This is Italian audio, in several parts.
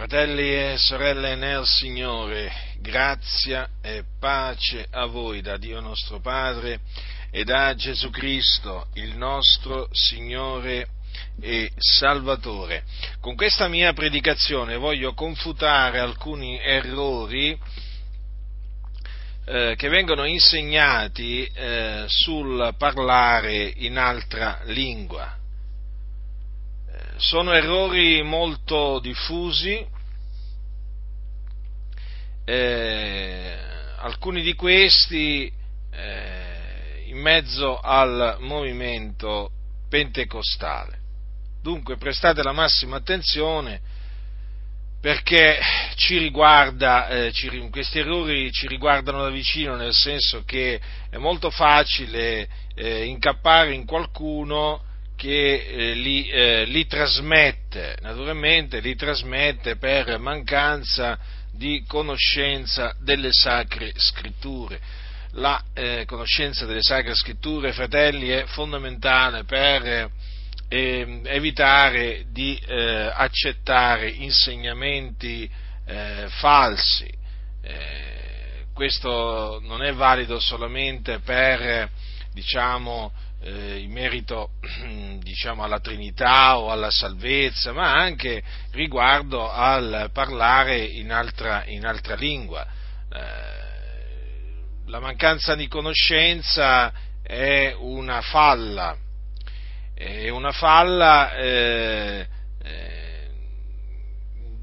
Fratelli e sorelle nel Signore, grazia e pace a voi da Dio nostro Padre e da Gesù Cristo, il nostro Signore e Salvatore. Con questa mia predicazione voglio confutare alcuni errori che vengono insegnati sul parlare in altra lingua. Sono errori molto diffusi, alcuni di questi in mezzo al movimento pentecostale. Dunque prestate la massima attenzione perché questi errori ci riguardano da vicino, nel senso che è molto facile incappare in qualcuno che li trasmette, naturalmente li trasmette per mancanza di conoscenza delle Sacre Scritture. La conoscenza delle Sacre Scritture, fratelli, è fondamentale per evitare di accettare insegnamenti falsi. Questo non è valido solamente per, in merito alla Trinità o alla salvezza, ma anche riguardo al parlare in altra lingua. La mancanza di conoscenza è una falla,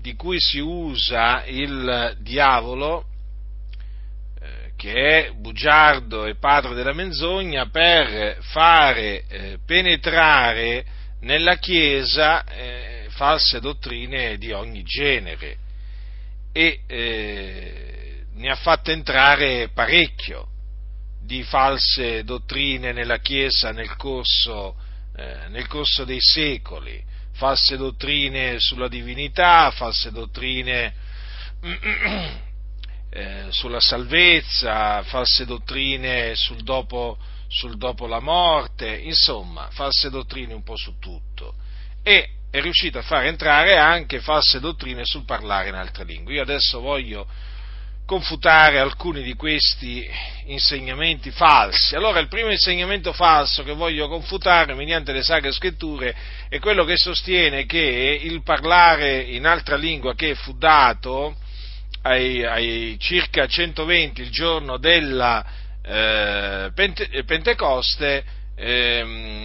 di cui si usa il diavolo, che è bugiardo e padre della menzogna, per fare penetrare nella Chiesa false dottrine di ogni genere, e ne ha fatto entrare parecchio di false dottrine nella Chiesa nel corso dei secoli, false dottrine sulla divinità, false dottrine sulla salvezza, false dottrine sul dopo la morte, insomma, false dottrine un po' su tutto, e è riuscito a far entrare anche false dottrine sul parlare in altre lingue. Io adesso voglio confutare alcuni di questi insegnamenti falsi. Allora, il primo insegnamento falso che voglio confutare mediante le Sacre Scritture è quello che sostiene che il parlare in altra lingua che fu dato ai circa 120 il giorno della Pentecoste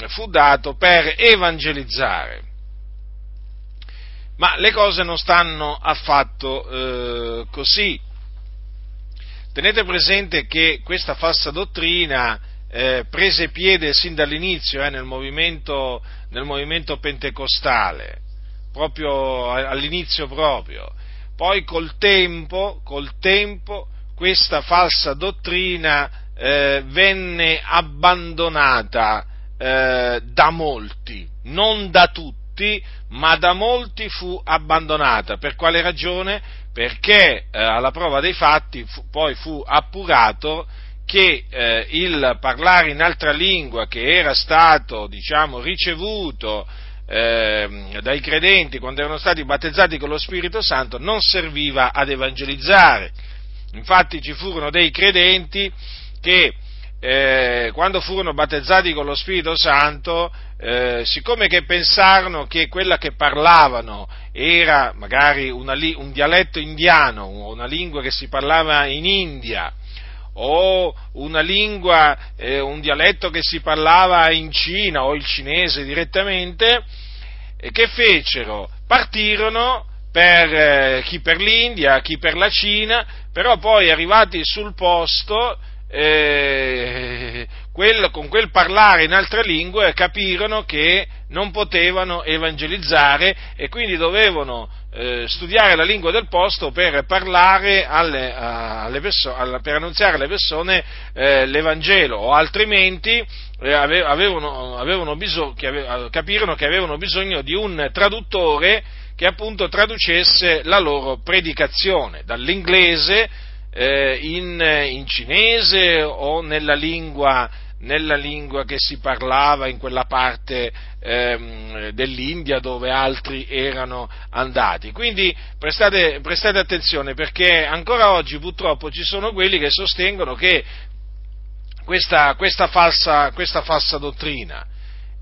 fu dato per evangelizzare, ma le cose non stanno affatto così. Tenete presente che questa falsa dottrina prese piede sin dall'inizio nel movimento pentecostale, proprio all'inizio proprio. Poi col tempo, questa falsa dottrina venne abbandonata da molti, non da tutti, ma da molti fu abbandonata. Per quale ragione? Perché alla prova dei fatti poi fu appurato che il parlare in altra lingua, che era stato ricevuto dai credenti quando erano stati battezzati con lo Spirito Santo, non serviva ad evangelizzare. Infatti ci furono dei credenti che quando furono battezzati con lo Spirito Santo, siccome che pensarono che quella che parlavano era magari un dialetto indiano, una lingua che si parlava in India, o una lingua, un dialetto che si parlava in Cina, o il cinese direttamente, che fecero? Partirono chi per l'India, chi per la Cina, però poi arrivati sul posto, con quel parlare in altre lingue capirono che non potevano evangelizzare, e quindi dovevano studiare la lingua del posto per parlare alle persone, per annunziare alle persone l'Evangelo, o altrimenti capirono che avevano bisogno di un traduttore che appunto traducesse la loro predicazione dall'inglese in cinese o nella lingua nella lingua che si parlava in quella parte dell'India dove altri erano andati. Quindi prestate attenzione, perché ancora oggi purtroppo ci sono quelli che sostengono che questa falsa dottrina.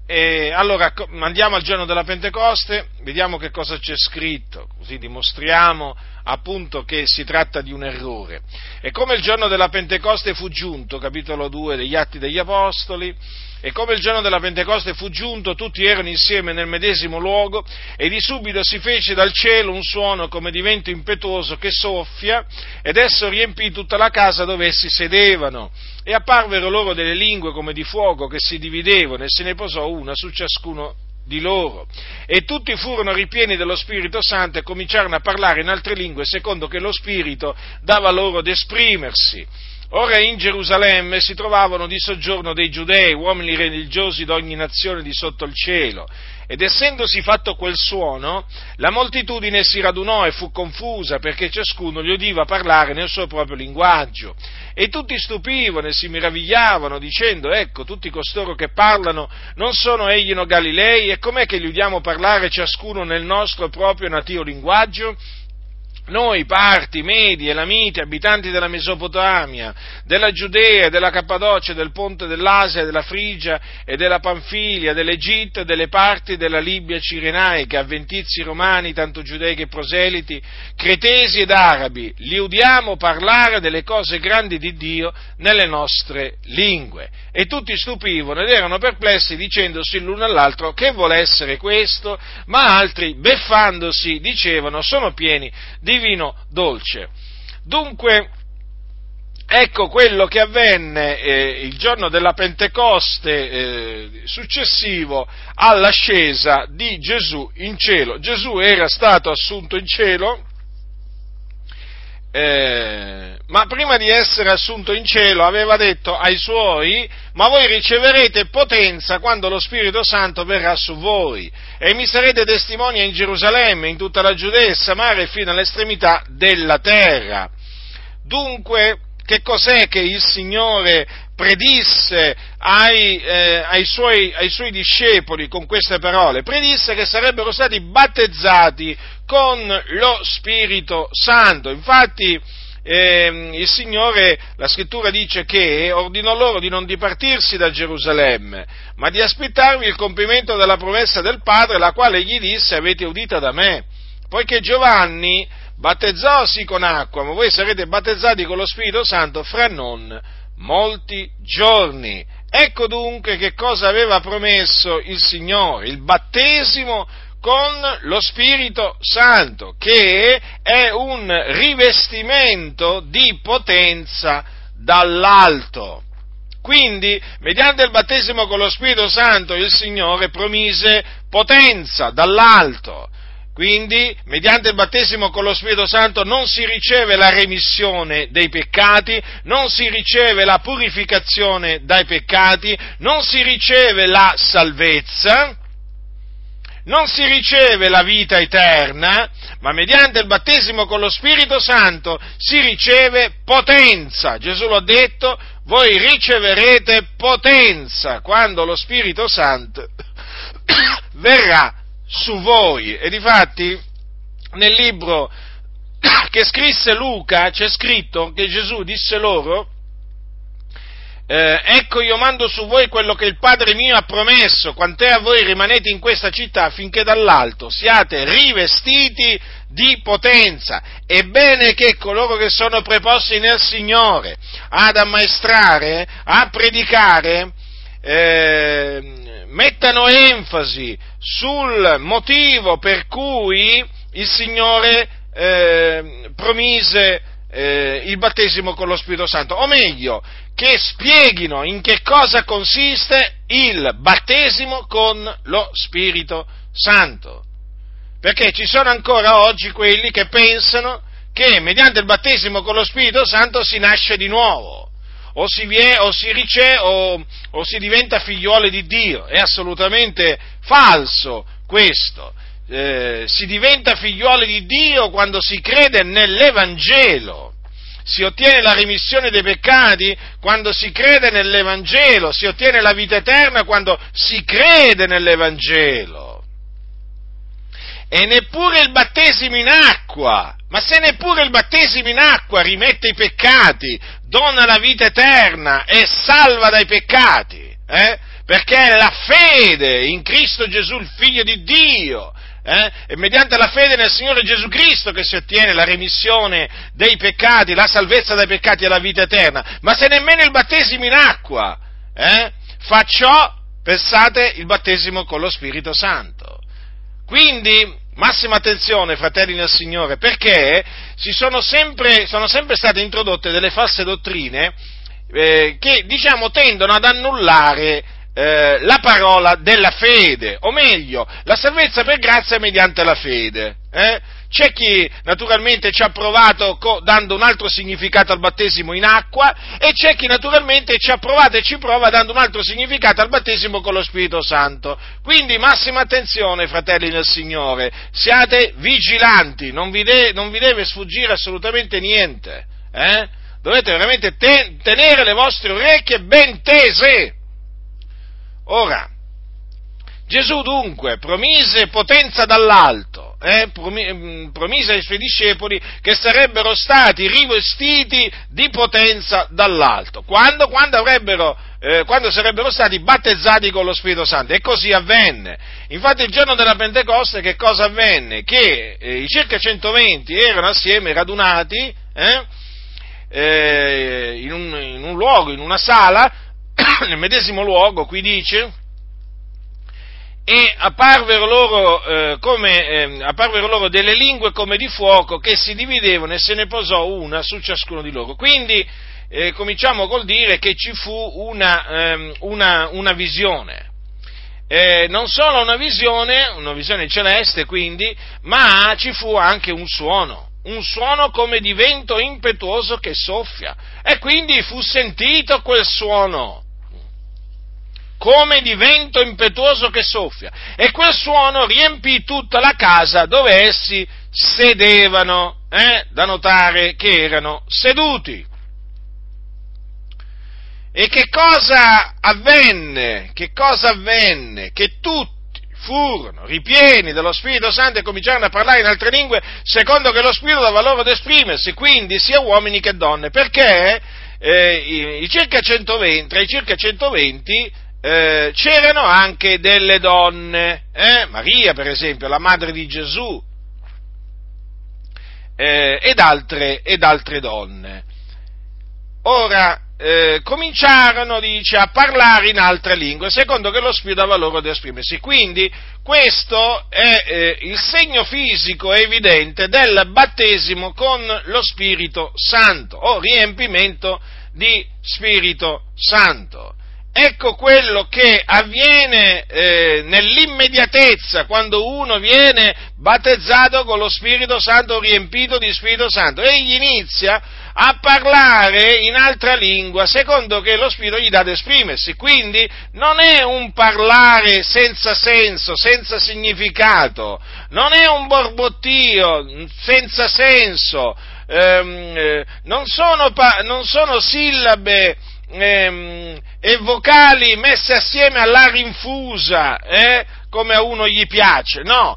E allora andiamo al giorno della Pentecoste, vediamo che cosa c'è scritto, così dimostriamo appunto che si tratta di un errore. E come il giorno della Pentecoste fu giunto, capitolo 2 degli Atti degli Apostoli, e come il giorno della Pentecoste fu giunto, tutti erano insieme nel medesimo luogo, e di subito si fece dal cielo un suono come di vento impetuoso che soffia, ed esso riempì tutta la casa dove essi sedevano, e apparvero loro delle lingue come di fuoco che si dividevano, e se ne posò una su ciascuno di loro, e tutti furono ripieni dello Spirito Santo e cominciarono a parlare in altre lingue secondo che lo Spirito dava loro ad esprimersi. Ora in Gerusalemme si trovavano di soggiorno dei giudei, uomini religiosi d'ogni nazione di sotto il cielo, ed essendosi fatto quel suono, la moltitudine si radunò e fu confusa, perché ciascuno gli udiva parlare nel suo proprio linguaggio, e tutti stupivano e si meravigliavano, dicendo: ecco, tutti costoro che parlano non sono egli no Galilei, e com'è che gli udiamo parlare ciascuno nel nostro proprio natio linguaggio? Noi, parti, medi, elamiti, abitanti della Mesopotamia, della Giudea, della Cappadocia, del Ponte dell'Asia, della Frigia e della Panfilia, dell'Egitto e delle parti della Libia cirenaica, avventizi romani, tanto giudei che proseliti, cretesi ed arabi, li udiamo parlare delle cose grandi di Dio nelle nostre lingue. E tutti stupivano ed erano perplessi, dicendosi l'uno all'altro: che vuole essere questo? Ma altri, beffandosi, dicevano: sono pieni di vino dolce. Dunque, ecco quello che avvenne il giorno della Pentecoste successivo all'ascesa di Gesù in cielo. Gesù era stato assunto in cielo, ma prima di essere assunto in cielo aveva detto ai suoi: ma voi riceverete potenza quando lo Spirito Santo verrà su voi, e mi sarete testimoni in Gerusalemme, in tutta la Giudea e Samaria e fino all'estremità della terra. Dunque, che cos'è che il Signore predisse ai suoi discepoli con queste parole? Predisse che sarebbero stati battezzati con lo Spirito Santo. Infatti il Signore, la Scrittura dice che ordinò loro di non dipartirsi da Gerusalemme, ma di aspettarvi il compimento della promessa del Padre, la quale gli disse: avete udita da me, poiché Giovanni battezzò sì con acqua, ma voi sarete battezzati con lo Spirito Santo fra non molti giorni. Ecco dunque che cosa aveva promesso il Signore: il battesimo con lo Spirito Santo, che è un rivestimento di potenza dall'alto. Quindi, mediante il battesimo con lo Spirito Santo, il Signore promise potenza dall'alto. Quindi, mediante il battesimo con lo Spirito Santo non si riceve la remissione dei peccati, non si riceve la purificazione dai peccati, non si riceve la salvezza, non si riceve la vita eterna, ma mediante il battesimo con lo Spirito Santo si riceve potenza. Gesù l'ha detto: voi riceverete potenza quando lo Spirito Santo verrà su voi. E difatti nel libro che scrisse Luca c'è scritto che Gesù disse loro: ecco, io mando su voi quello che il Padre mio ha promesso, quant'è a voi rimanete in questa città finché dall'alto siate rivestiti di potenza. È bene che coloro che sono preposti nel Signore ad ammaestrare, a predicare, mettano enfasi sul motivo per cui il Signore promise il battesimo con lo Spirito Santo, o meglio, che spieghino in che cosa consiste il battesimo con lo Spirito Santo, perché ci sono ancora oggi quelli che pensano che mediante il battesimo con lo Spirito Santo si nasce di nuovo, o si diventa figliuoli di Dio. È assolutamente falso questo. Si diventa figliuoli di Dio quando si crede nell'Evangelo, si ottiene la remissione dei peccati quando si crede nell'Evangelo, si ottiene la vita eterna quando si crede nell'Evangelo. E neppure il battesimo in acqua, ma se neppure il battesimo in acqua rimette i peccati, dona la vita eterna e salva dai peccati, perché è la fede in Cristo Gesù, il Figlio di Dio, e mediante la fede nel Signore Gesù Cristo che si ottiene la remissione dei peccati, la salvezza dai peccati e la vita eterna. Ma se nemmeno il battesimo in acqua fa ciò, pensate il battesimo con lo Spirito Santo. Quindi massima attenzione, fratelli nel Signore, perché sono sempre state introdotte delle false dottrine che, diciamo, tendono ad annullare la parola della fede, o meglio, la salvezza per grazia mediante la fede. C'è chi naturalmente ci ha provato dando un altro significato al battesimo in acqua, e c'è chi naturalmente ci ha provato e ci prova dando un altro significato al battesimo con lo Spirito Santo. Quindi massima attenzione, fratelli nel Signore, siate vigilanti, non vi deve sfuggire assolutamente niente. Dovete veramente tenere le vostre orecchie ben tese. Ora, Gesù dunque promise potenza dall'alto, promise ai suoi discepoli che sarebbero stati rivestiti di potenza dall'alto, quando sarebbero stati battezzati con lo Spirito Santo, e così avvenne. Infatti il giorno della Pentecoste che cosa avvenne? Che i circa 120 erano assieme radunati in un luogo, in una sala, nel medesimo luogo, qui dice, e apparvero loro delle lingue come di fuoco che si dividevano, e se ne posò una su ciascuno di loro. Quindi cominciamo col dire che ci fu una visione. Non solo una visione celeste, quindi, ma ci fu anche un suono come di vento impetuoso che soffia, e quindi fu sentito quel suono come di vento impetuoso che soffia, e quel suono riempì tutta la casa dove essi sedevano, da notare che erano seduti. E che cosa avvenne? Che tutti furono ripieni dello Spirito Santo e cominciarono a parlare in altre lingue secondo che lo Spirito dava loro ad esprimersi, quindi sia uomini che donne, perché circa 120 c'erano anche delle donne, Maria per esempio, la madre di Gesù, ed altre donne. Ora, cominciarono, dice, a parlare in altre lingue secondo che lo Spirito dava loro ad esprimersi. Quindi questo è il segno fisico evidente del battesimo con lo Spirito Santo, o riempimento di Spirito Santo. Ecco quello che avviene nell'immediatezza quando uno viene battezzato con lo Spirito Santo, riempito di Spirito Santo. Egli inizia a parlare in altra lingua secondo che lo Spirito gli dà ad esprimersi, quindi non è un parlare senza senso, senza significato, non è un borbottio senza senso, non sono sillabe e vocali messe assieme alla rinfusa, come a uno gli piace, no.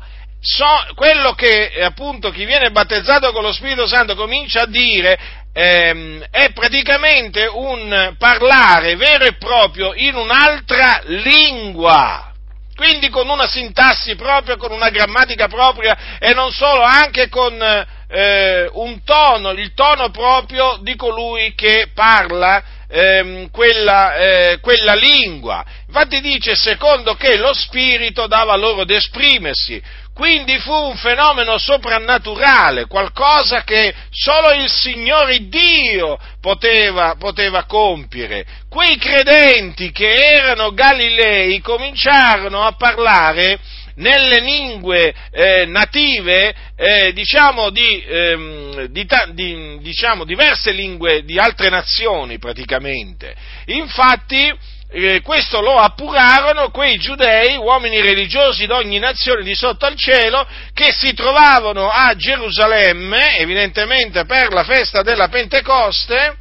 Quello che appunto chi viene battezzato con lo Spirito Santo comincia a dire è praticamente un parlare vero e proprio in un'altra lingua, quindi con una sintassi propria, con una grammatica propria, e non solo, anche con il tono proprio di colui che parla quella lingua. Infatti dice secondo che lo Spirito dava loro ad esprimersi. Quindi fu un fenomeno soprannaturale, qualcosa che solo il Signore Dio poteva compiere. Quei credenti che erano Galilei cominciarono a parlare nelle lingue native, diverse lingue di altre nazioni praticamente. Infatti questo lo appurarono quei giudei, uomini religiosi d'ogni nazione di sotto al cielo, che si trovavano a Gerusalemme, evidentemente per la festa della Pentecoste,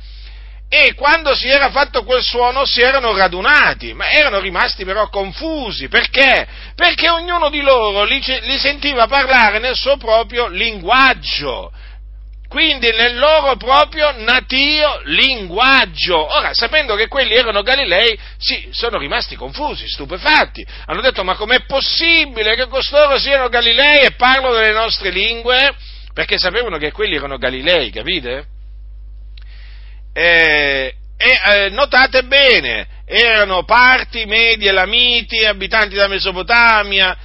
e quando si era fatto quel suono si erano radunati, ma erano rimasti però confusi. Perché? Perché ognuno di loro li sentiva parlare nel suo proprio linguaggio, quindi nel loro proprio natio linguaggio. Ora, sapendo che quelli erano Galilei, sì, sono rimasti confusi, stupefatti. Hanno detto: ma com'è possibile che costoro siano Galilei e parlino delle nostre lingue? Perché sapevano che quelli erano Galilei, capite? Notate bene, erano parti, medi, elamiti, abitanti della Mesopotamia,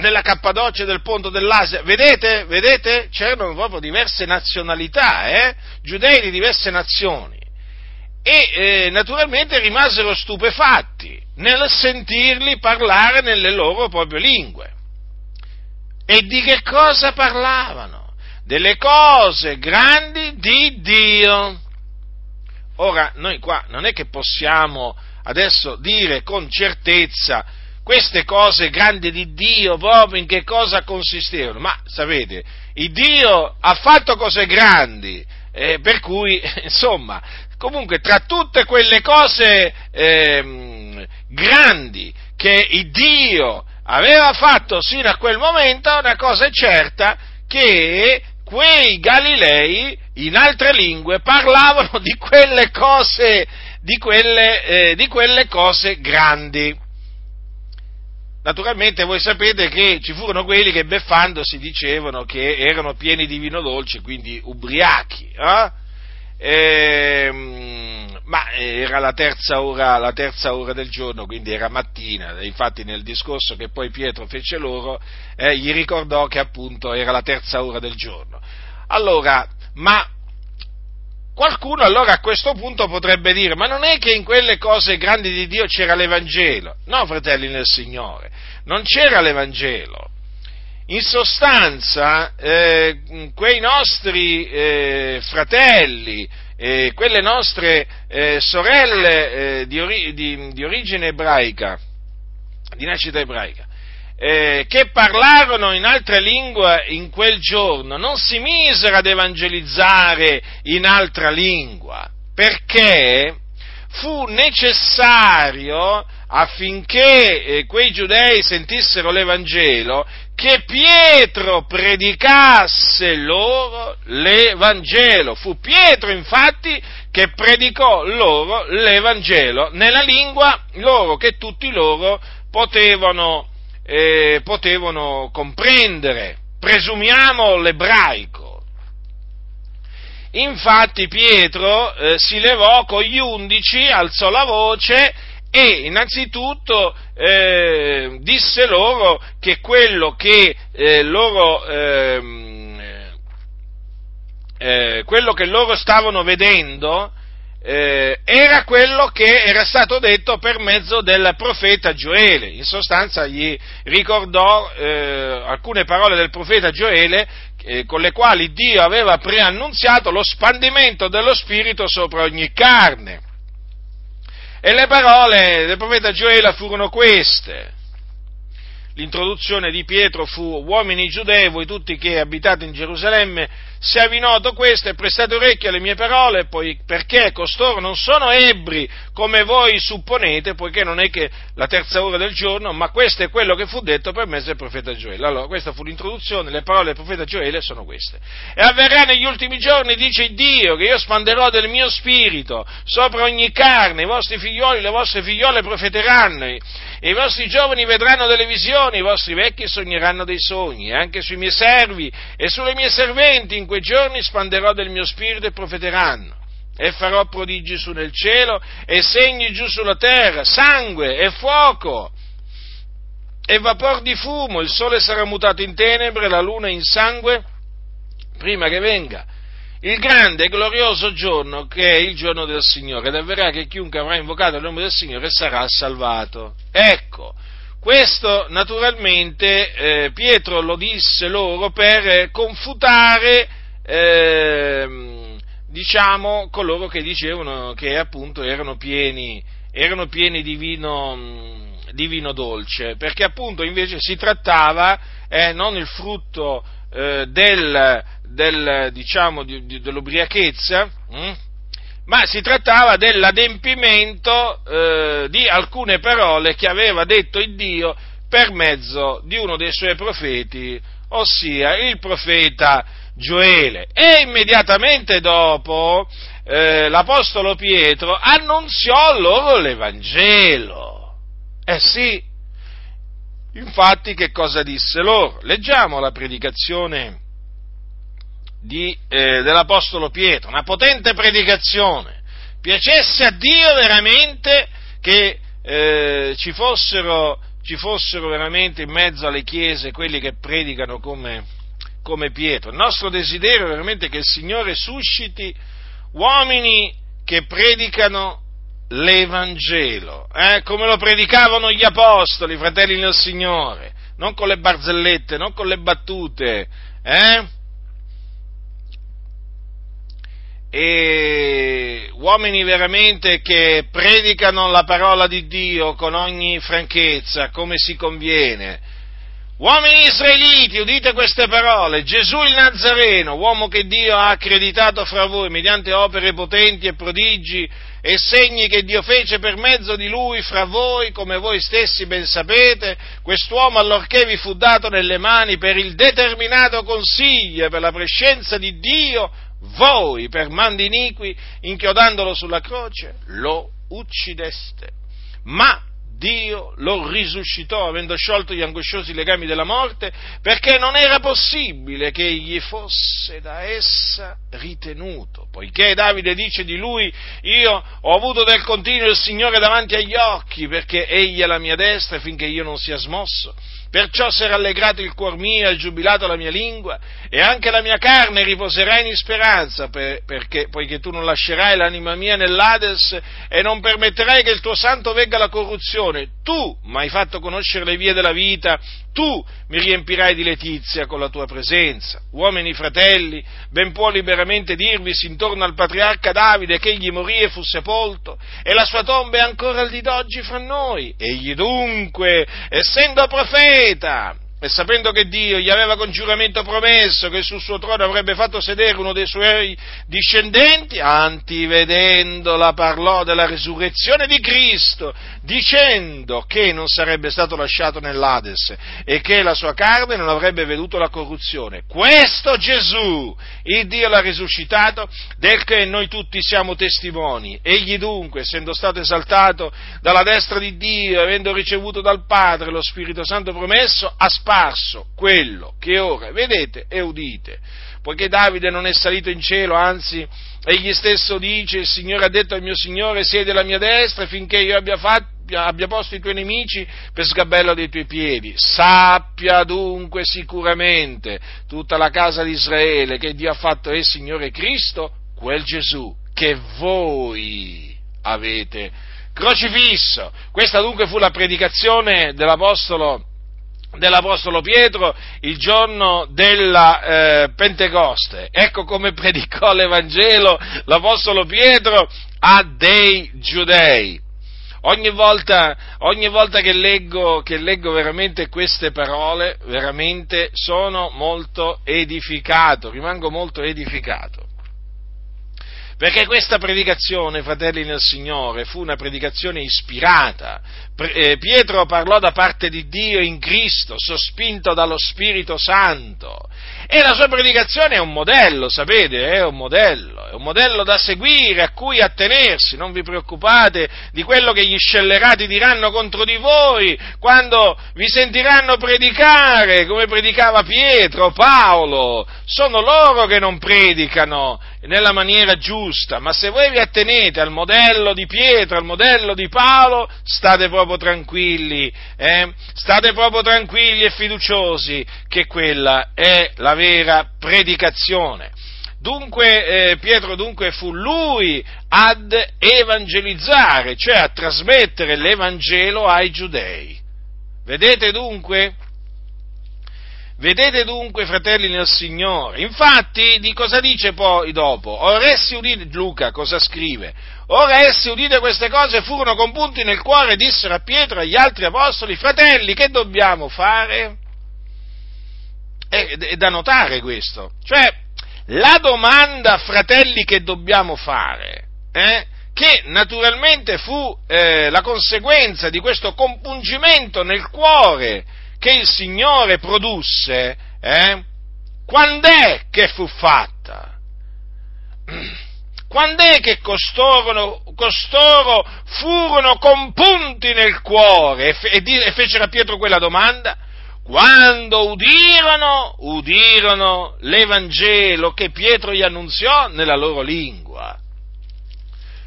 della Cappadocia, del Ponto dell'Asia. Vedete? C'erano proprio diverse nazionalità, giudei di diverse nazioni, e naturalmente rimasero stupefatti nel sentirli parlare nelle loro proprie lingue. E di che cosa parlavano? Delle cose grandi di Dio. Ora, noi qua non è che possiamo adesso dire con certezza queste cose grandi di Dio proprio in che cosa consistevano, ma sapete, il Dio ha fatto cose grandi, per cui, insomma, comunque tra tutte quelle cose grandi che il Dio aveva fatto sino a quel momento, una cosa è certa, che quei Galilei in altre lingue parlavano di quelle cose grandi. Naturalmente voi sapete che ci furono quelli che, beffandosi, dicevano che erano pieni di vino dolce, quindi ubriachi, ma era la terza ora del giorno, quindi era mattina. Infatti nel discorso che poi Pietro fece loro, gli ricordò che appunto era la terza ora del giorno. Allora, ma qualcuno allora a questo punto potrebbe dire: ma non è che in quelle cose grandi di Dio c'era l'Evangelo? No, fratelli nel Signore, non c'era l'Evangelo. In sostanza, quei nostri fratelli, quelle nostre sorelle di origine ebraica, di nascita ebraica, che parlarono in altre lingue in quel giorno, non si misero ad evangelizzare in altra lingua, perché fu necessario, affinché quei giudei sentissero l'Evangelo, che Pietro predicasse loro l'Evangelo. Fu Pietro, infatti, che predicò loro l'Evangelo nella lingua loro, che tutti loro potevano comprendere, presumiamo l'ebraico. Infatti Pietro si levò con gli 11, alzò la voce e innanzitutto disse loro che quello che loro stavano vedendo era quello che era stato detto per mezzo del profeta Gioele. In sostanza gli ricordò alcune parole del profeta Gioele, con le quali Dio aveva preannunziato lo spandimento dello Spirito sopra ogni carne. E le parole del profeta Gioele furono queste. L'introduzione di Pietro fu: uomini giudei, voi tutti che abitate in Gerusalemme, siavi noto questo e prestate orecchio alle mie parole, perché costoro non sono ebbri come voi supponete, poiché non è che la terza ora del giorno, ma questo è quello che fu detto per mezzo del profeta Gioele. Allora, questa fu l'introduzione, le parole del profeta Gioele sono queste: e avverrà negli ultimi giorni, dice Dio, che io spanderò del mio spirito sopra ogni carne, i vostri figlioli, le vostre figliole profeteranno, e i vostri giovani vedranno delle visioni, i vostri vecchi sogneranno dei sogni, e anche sui miei servi e sulle mie serventi in quei giorni spanderò del mio spirito e profeteranno, e farò prodigi su nel cielo e segni giù sulla terra, sangue e fuoco e vapor di fumo. Il sole sarà mutato in tenebre, la luna in sangue, prima che venga il grande e glorioso giorno, che è il giorno del Signore. Ed avverrà che chiunque avrà invocato il nome del Signore sarà salvato. Ecco, questo naturalmente Pietro lo disse loro per confutare coloro che dicevano che appunto erano pieni erano pieni di vino dolce, perché appunto invece si trattava non il frutto dell'ubriachezza, ma si trattava dell'adempimento di alcune parole che aveva detto il Dio per mezzo di uno dei suoi profeti, ossia il profeta Gioele. E immediatamente dopo l'apostolo Pietro annunziò loro l'Evangelo. Sì, infatti che cosa disse loro? Leggiamo la predicazione dell'apostolo Pietro, una potente predicazione. Piacesse a Dio veramente che ci fossero veramente in mezzo alle chiese quelli che predicano come Pietro. Il nostro desiderio è veramente che il Signore susciti uomini che predicano l'Evangelo, come lo predicavano gli apostoli, fratelli del Signore, non con le barzellette, non con le battute, E uomini veramente che predicano la parola di Dio con ogni franchezza, come si conviene. Uomini israeliti, udite queste parole: Gesù il Nazareno, uomo che Dio ha accreditato fra voi mediante opere potenti e prodigi e segni che Dio fece per mezzo di lui fra voi, come voi stessi ben sapete, quest'uomo allorché vi fu dato nelle mani per il determinato consiglio e per la prescienza di Dio, voi, per man di iniqui, inchiodandolo sulla croce, lo uccideste. Ma Dio lo risuscitò, avendo sciolto gli angosciosi legami della morte, perché non era possibile che egli fosse da essa ritenuto. Poiché Davide dice di lui: io ho avuto del continuo il Signore davanti agli occhi, perché egli è la mia destra finché io non sia smosso. Perciò si è rallegrato il cuor mio e giubilato la mia lingua, e anche la mia carne riposerà in speranza, poiché tu non lascerai l'anima mia nell'Ades e non permetterai che il tuo santo vegga la corruzione. Tu m'hai fatto conoscere le vie della vita, tu mi riempirai di letizia con la tua presenza. Uomini fratelli, ben può liberamente dirvisi intorno al patriarca Davide che egli morì e fu sepolto, e la sua tomba è ancora al di d'oggi fra noi. Egli dunque, essendo profeta, e sapendo che Dio gli aveva con giuramento promesso che sul suo trono avrebbe fatto sedere uno dei suoi discendenti, antivedendola parlò della resurrezione di Cristo, dicendo che non sarebbe stato lasciato nell'Ades e che la sua carne non avrebbe veduto la corruzione. Questo Gesù, il Dio l'ha risuscitato, del che noi tutti siamo testimoni. Egli dunque, essendo stato esaltato dalla destra di Dio, avendo ricevuto dal Padre lo Spirito Santo promesso, ha sparso quello che ora vedete e udite, poiché Davide non è salito in cielo, anzi egli stesso dice: il Signore ha detto al mio Signore, siedi alla mia destra finché io abbia posto i tuoi nemici per sgabello dei tuoi piedi. Sappia dunque sicuramente tutta la casa di Israele che Dio ha fatto è il Signore Cristo, quel Gesù che voi avete crocifisso. Questa dunque fu la predicazione dell'apostolo Pietro il giorno della Pentecoste. Ecco come predicò l'Evangelo l'apostolo Pietro a dei giudei. Ogni volta che leggo veramente queste parole, veramente sono molto edificato, rimango molto edificato. Perché questa predicazione, fratelli nel Signore, fu una predicazione ispirata. Pietro parlò da parte di Dio in Cristo, sospinto dallo Spirito Santo. E la sua predicazione è un modello, sapete, è un modello da seguire, a cui attenersi. Non vi preoccupate di quello che gli scellerati diranno contro di voi quando vi sentiranno predicare, come predicava Pietro, Paolo. Sono loro che non predicano nella maniera giusta, ma se voi vi attenete al modello di Pietro, al modello di Paolo, state proprio tranquilli e fiduciosi che quella è la vera predicazione. Pietro fu lui ad evangelizzare, cioè a trasmettere l'Evangelo ai giudei. Vedete dunque? Vedete dunque, fratelli nel Signore, infatti, di cosa dice poi dopo? Ora essi udite, Luca cosa scrive? Ora essi udite queste cose furono compunti nel cuore e dissero a Pietro e agli altri apostoli: fratelli, che dobbiamo fare? È da notare questo, cioè la domanda, fratelli, che dobbiamo fare, che naturalmente fu la conseguenza di questo compungimento nel cuore che il Signore produsse, quand'è che fu fatta? Quand'è che costoro furono compunti nel cuore e fecero a Pietro quella domanda? Quando udirono l'Evangelo che Pietro gli annunziò nella loro lingua.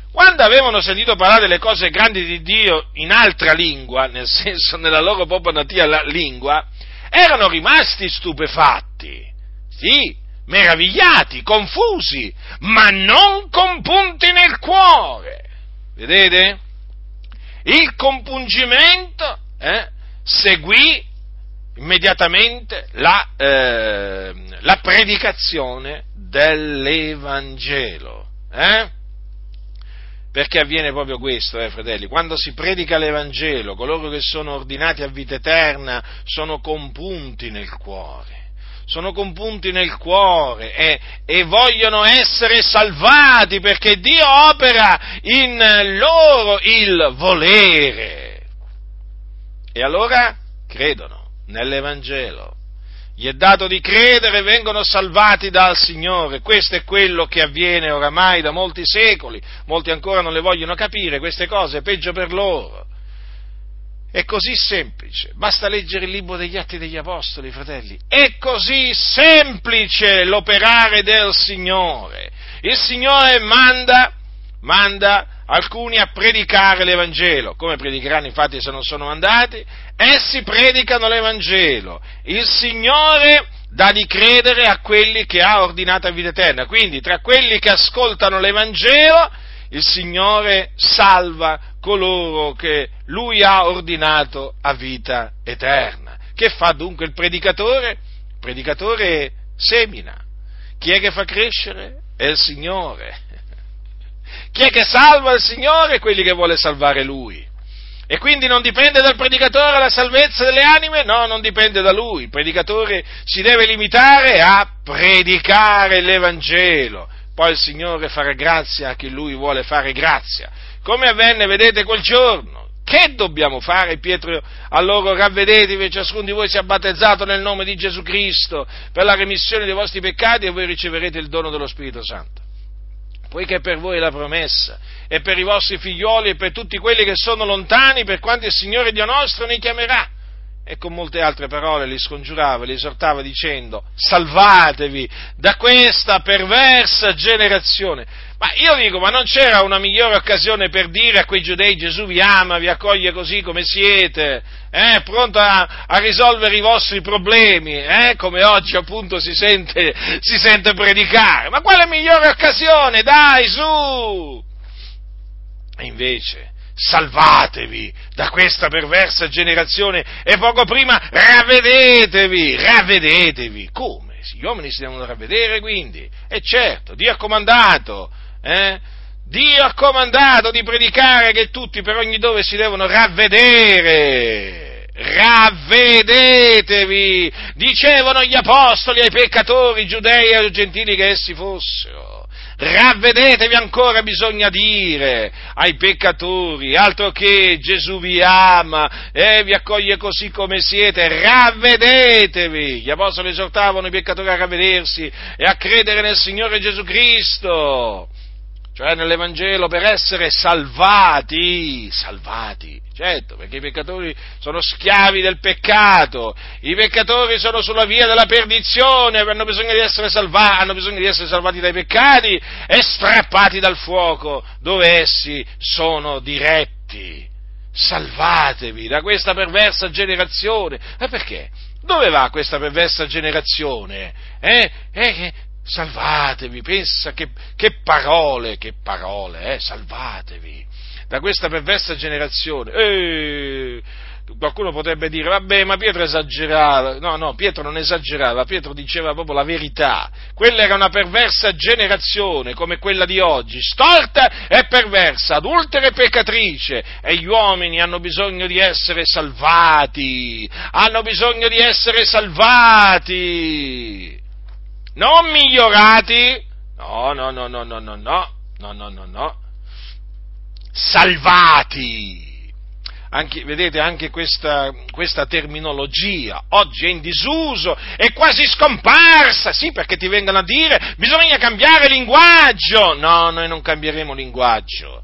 Quando avevano sentito parlare delle cose grandi di Dio in altra lingua, nel senso nella loro propria natia lingua, erano rimasti stupefatti, sì, meravigliati, confusi, ma non compunti nel cuore. Vedete? Il compungimento seguì immediatamente la predicazione dell'Evangelo. Perché avviene proprio questo, fratelli, quando si predica l'Evangelo, coloro che sono ordinati a vita eterna sono compunti nel cuore, e vogliono essere salvati perché Dio opera in loro il volere. E allora credono nell'Evangelo. Gli è dato di credere e vengono salvati dal Signore. Questo è quello che avviene oramai da molti secoli. Molti ancora non le vogliono capire queste cose, è peggio per loro. È così semplice. Basta leggere il libro degli Atti degli Apostoli, fratelli. È così semplice l'operare del Signore. Il Signore manda alcuni a predicare l'Evangelo. Come predicheranno, infatti, se non sono mandati? Essi predicano l'Evangelo. Il Signore dà di credere a quelli che ha ordinato a vita eterna. Quindi, tra quelli che ascoltano l'Evangelo, il Signore salva coloro che Lui ha ordinato a vita eterna. Che fa dunque il predicatore? Il predicatore semina. Chi è che fa crescere? È il Signore. Chi è che salva? Il Signore, quelli che vuole salvare Lui. E quindi non dipende dal predicatore la salvezza delle anime? No, non dipende da lui. Il predicatore si deve limitare a predicare l'Evangelo. Poi il Signore farà grazia a chi Lui vuole fare grazia. Come avvenne, vedete, quel giorno. Che dobbiamo fare? Pietro: a loro: ravvedetevi, ciascuno di voi sia battezzato nel nome di Gesù Cristo per la remissione dei vostri peccati e voi riceverete il dono dello Spirito Santo. Poiché per voi è la promessa, e per i vostri figlioli, e per tutti quelli che sono lontani, per quanti il Signore Dio nostro ne chiamerà. E con molte altre parole li scongiurava, li esortava dicendo: salvatevi da questa perversa generazione. Ma io dico, ma non c'era una migliore occasione per dire a quei giudei: Gesù vi ama, vi accoglie così come siete, pronto a risolvere i vostri problemi, come oggi appunto si sente predicare. Ma quale migliore occasione? Dai, su! E invece: salvatevi da questa perversa generazione, e poco prima: ravvedetevi. Come? Gli uomini si devono ravvedere, quindi, e certo, Dio ha comandato, di predicare che tutti per ogni dove si devono ravvedere. Ravvedetevi, dicevano gli apostoli ai peccatori, giudei e gentili che essi fossero. Ravvedetevi ancora, bisogna dire ai peccatori, altro che Gesù vi ama e vi accoglie così come siete. Ravvedetevi. Gli apostoli esortavano i peccatori a ravvedersi e a credere nel Signore Gesù Cristo, cioè nell'Evangelo, per essere salvati, certo, perché i peccatori sono schiavi del peccato, i peccatori sono sulla via della perdizione, hanno bisogno di essere salvati dai peccati e strappati dal fuoco dove essi sono diretti. Salvatevi da questa perversa generazione. Ma perché? Dove va questa perversa generazione? Salvatevi, pensa che parole, salvatevi da questa perversa generazione. Qualcuno potrebbe dire, vabbè, ma Pietro esagerava. No, Pietro non esagerava, Pietro diceva proprio la verità. Quella era una perversa generazione, come quella di oggi, storta e perversa, adultera e peccatrice, e gli uomini hanno bisogno di essere salvati, non migliorati, no, salvati. Anche, vedete, anche questa terminologia oggi è in disuso, è quasi scomparsa, sì, perché ti vengono a dire bisogna cambiare linguaggio. No, noi non cambieremo linguaggio,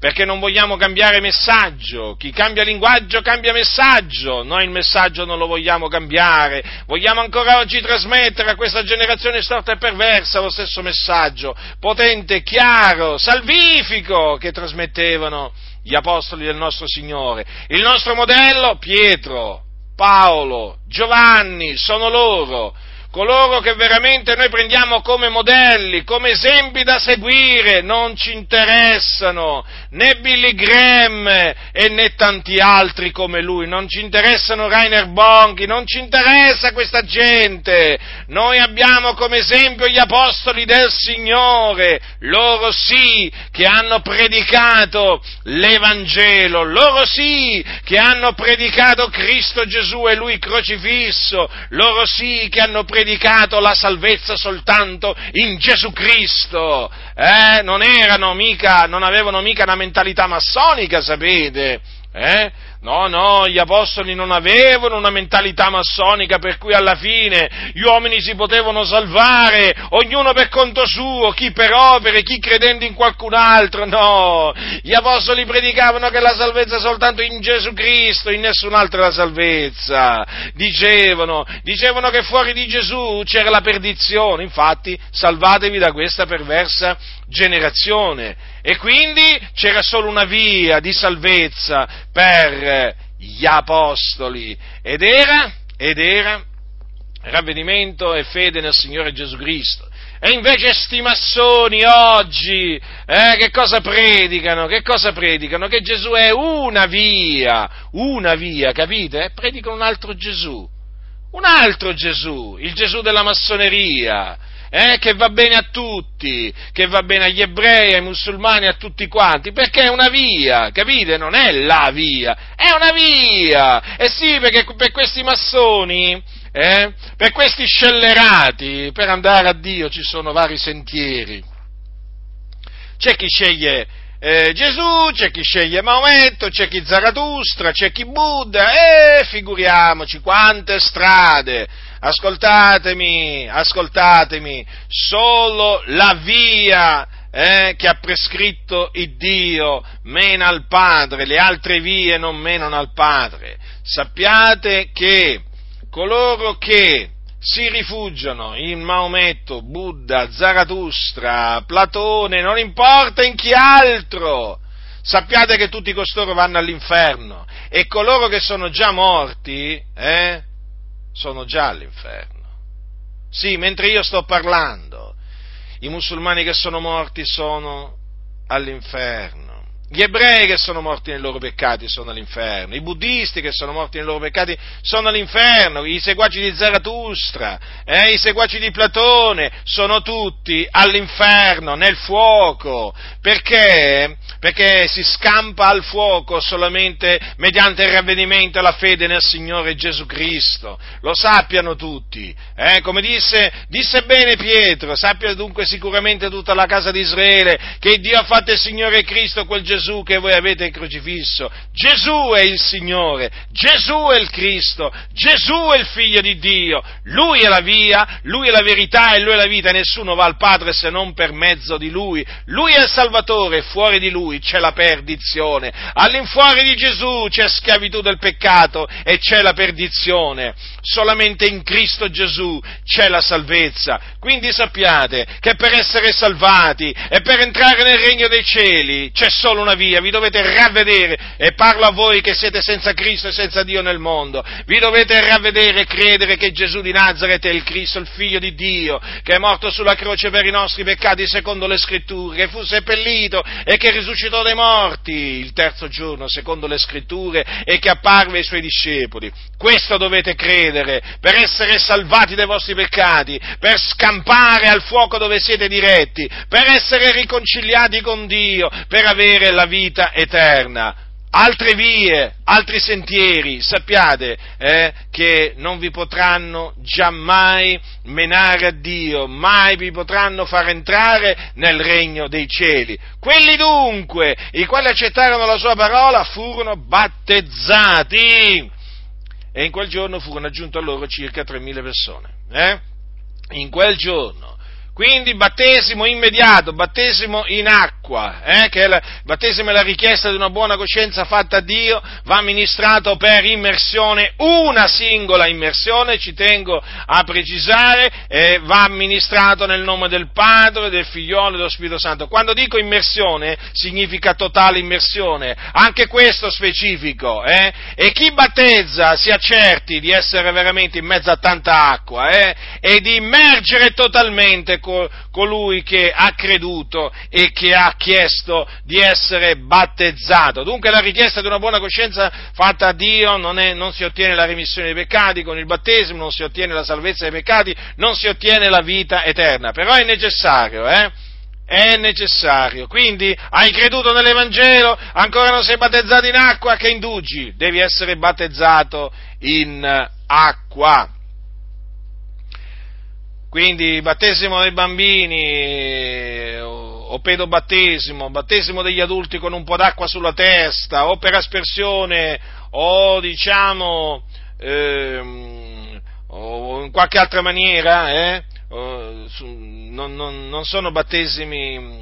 perché non vogliamo cambiare messaggio. Chi cambia linguaggio cambia messaggio, noi il messaggio non lo vogliamo cambiare, vogliamo ancora oggi trasmettere a questa generazione storta e perversa lo stesso messaggio, potente, chiaro, salvifico, che trasmettevano gli apostoli del nostro Signore. Il nostro modello, Pietro, Paolo, Giovanni, sono loro, coloro che veramente noi prendiamo come modelli, come esempi da seguire. Non ci interessano né Billy Graham e né tanti altri come lui, non ci interessano Rainer Bonchi, non ci interessa questa gente. Noi abbiamo come esempio gli apostoli del Signore, loro sì che hanno predicato l'Evangelo, loro sì che hanno predicato Cristo Gesù e Lui crocifisso, loro sì che hanno predicato la salvezza soltanto in Gesù Cristo, non avevano mica una mentalità massonica, sapete, No, gli apostoli non avevano una mentalità massonica per cui alla fine gli uomini si potevano salvare, ognuno per conto suo, chi per opere, chi credendo in qualcun altro. No, gli apostoli predicavano che la salvezza è soltanto in Gesù Cristo, in nessun'altra la salvezza. Dicevano che fuori di Gesù c'era la perdizione. Infatti, salvatevi da questa perversa generazione. E quindi c'era solo una via di salvezza per gli apostoli, ed era ravvedimento e fede nel Signore Gesù Cristo. E invece sti massoni oggi, che cosa predicano? Che Gesù è una via, capite? Predicano un altro Gesù, il Gesù della massoneria. Che va bene a tutti, che va bene agli ebrei, ai musulmani, a tutti quanti, perché è una via, capite? Non è la via, è una via. E sì, perché per questi massoni, per questi scellerati, per andare a Dio ci sono vari sentieri. C'è chi sceglie Gesù, c'è chi sceglie Maometto, c'è chi Zarathustra, c'è chi Buddha, e figuriamoci quante strade. Ascoltatemi, solo la via che ha prescritto il Dio mena al Padre, le altre vie non menano al Padre. Sappiate che coloro che si rifugiano in Maometto, Buddha, Zarathustra, Platone, non importa in chi altro, sappiate che tutti costoro vanno all'inferno, e coloro che sono già morti, sono già all'inferno. Sì, mentre io sto parlando, i musulmani che sono morti sono all'inferno, gli ebrei che sono morti nei loro peccati sono all'inferno, i buddisti che sono morti nei loro peccati sono all'inferno, i seguaci di Zarathustra, i seguaci di Platone sono tutti all'inferno, nel fuoco. Perché? Perché si scampa al fuoco solamente mediante il ravvedimento e la fede nel Signore Gesù Cristo. Lo sappiano tutti, come disse bene Pietro: sappia dunque sicuramente tutta la casa di Israele che Dio ha fatto il Signore Cristo, quel Gesù che voi avete crocifisso. Gesù è il Signore, Gesù è il Cristo, Gesù è il Figlio di Dio, Lui è la via, Lui è la verità e Lui è la vita, e nessuno va al Padre se non per mezzo di Lui. Lui è il Salvatore, fuori di Lui c'è la perdizione, all'infuori di Gesù c'è schiavitù del peccato e c'è la perdizione, solamente in Cristo Gesù c'è la salvezza. Quindi sappiate che per essere salvati e per entrare nel regno dei cieli c'è solo una buona via, vi dovete ravvedere, e parlo a voi che siete senza Cristo e senza Dio nel mondo, vi dovete ravvedere e credere che Gesù di Nazaret è il Cristo, il Figlio di Dio, che è morto sulla croce per i nostri peccati secondo le Scritture, che fu seppellito e che risuscitò dai morti il terzo giorno secondo le Scritture e che apparve ai Suoi discepoli. Questo dovete credere per essere salvati dai vostri peccati, per scampare al fuoco dove siete diretti, per essere riconciliati con Dio, per avere la vita eterna. Altre vie, altri sentieri, sappiate che non vi potranno giammai menare a Dio, mai vi potranno far entrare nel regno dei cieli. Quelli dunque, i quali accettarono la sua parola, furono battezzati, e in quel giorno furono aggiunte a loro circa 3.000 persone, in quel giorno. Quindi battesimo immediato, battesimo in acqua, che il battesimo è la richiesta di una buona coscienza fatta a Dio, va amministrato per immersione, una singola immersione, ci tengo a precisare, va amministrato nel nome del Padre, del Figliolo e dello Spirito Santo. Quando dico immersione significa totale immersione, anche questo specifico, e chi battezza si accerti di essere veramente in mezzo a tanta acqua, e di immergere totalmente colui che ha creduto e che ha chiesto di essere battezzato. Dunque la richiesta di una buona coscienza fatta a Dio non si ottiene la remissione dei peccati con il battesimo, non si ottiene la salvezza dei peccati, non si ottiene la vita eterna, però è necessario, È necessario. Quindi hai creduto nell'Evangelo, ancora non sei battezzato in acqua, che indugi? Devi essere battezzato in acqua. Quindi battesimo dei bambini, o pedobattesimo, battesimo degli adulti con un po' d'acqua sulla testa, o per aspersione, o diciamo, o in qualche altra maniera, non sono battesimi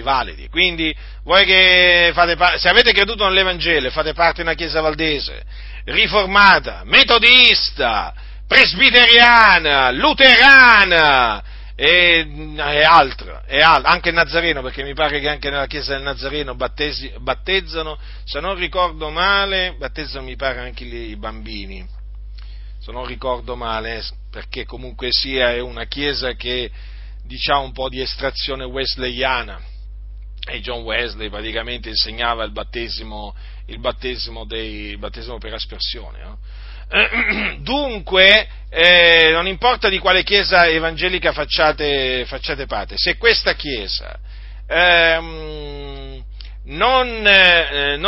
validi. Quindi voi che se avete creduto nell'Evangelo e fate parte di una chiesa valdese, riformata, metodista, presbiteriana, luterana e altro, anche il Nazareno, perché mi pare che anche nella chiesa del Nazareno battezzano, se non ricordo male, battezzano mi pare anche i bambini, se non ricordo male, perché comunque sia è una chiesa che diciamo un po' di estrazione wesleyana, e John Wesley praticamente insegnava il battesimo per aspersione, no? Dunque, non importa di quale chiesa evangelica facciate parte, se questa chiesa non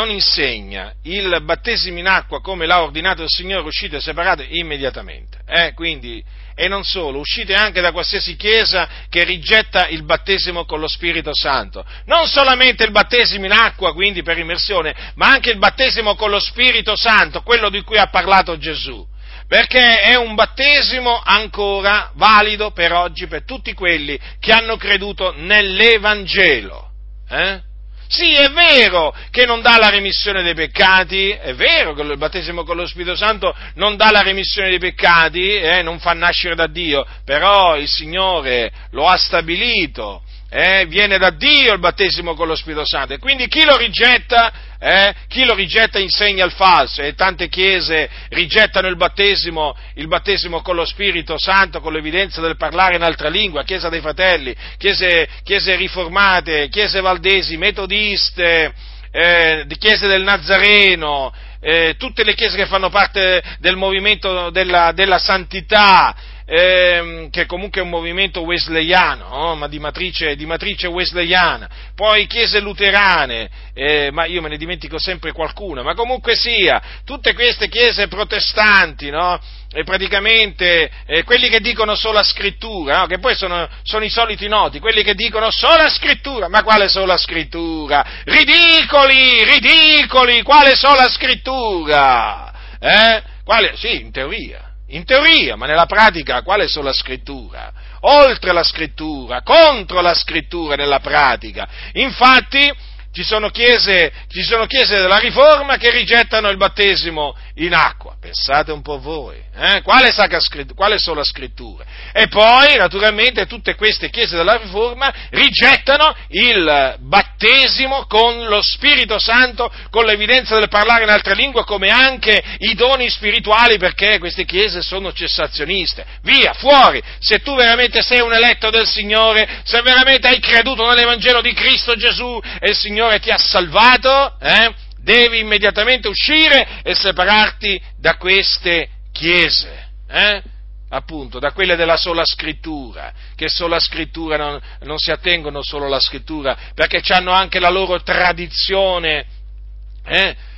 insegna il battesimo in acqua come l'ha ordinato il Signore, uscite e separate immediatamente. Quindi, e non solo, uscite anche da qualsiasi chiesa che rigetta il battesimo con lo Spirito Santo. Non solamente il battesimo in acqua, quindi per immersione, ma anche il battesimo con lo Spirito Santo, quello di cui ha parlato Gesù. Perché è un battesimo ancora valido per oggi, per tutti quelli che hanno creduto nell'Evangelo. Sì, è vero che non dà la remissione dei peccati, è vero che il battesimo con lo Spirito Santo non dà la remissione dei peccati, non fa nascere da Dio, però il Signore lo ha stabilito, viene da Dio il battesimo con lo Spirito Santo, e quindi chi lo rigetta insegna il falso, e tante chiese rigettano il battesimo con lo Spirito Santo, con l'evidenza del parlare in altra lingua, chiesa dei fratelli, chiese riformate, chiese valdesi, metodiste, chiese del Nazareno, tutte le chiese che fanno parte del movimento della santità, che comunque è un movimento wesleyano, ma di matrice wesleyana, poi chiese luterane, ma io me ne dimentico sempre qualcuna, ma comunque sia, tutte queste chiese protestanti, no? E praticamente quelli che dicono sola scrittura, no? Che poi sono i soliti noti, quelli che dicono sola scrittura, ma quale sola scrittura? Ridicoli, quale sola scrittura? Quale? Sì, in teoria, ma nella pratica quale sola scrittura? Oltre la scrittura, contro la scrittura nella pratica. Infatti Ci sono chiese della Riforma che rigettano il battesimo in acqua. Pensate un po' voi, quale sono la scrittura? E poi, naturalmente, tutte queste chiese della Riforma rigettano il battesimo con lo Spirito Santo, con l'evidenza del parlare in altre lingue, come anche i doni spirituali, perché queste chiese sono cessazioniste. Via, fuori! Se tu veramente sei un eletto del Signore, se veramente hai creduto nell'Evangelo di Cristo Gesù e il Signore ti ha salvato, devi immediatamente uscire e separarti da queste chiese, appunto, da quelle della sola scrittura, che sola scrittura non si attengono solo alla scrittura, perché hanno anche la loro tradizione,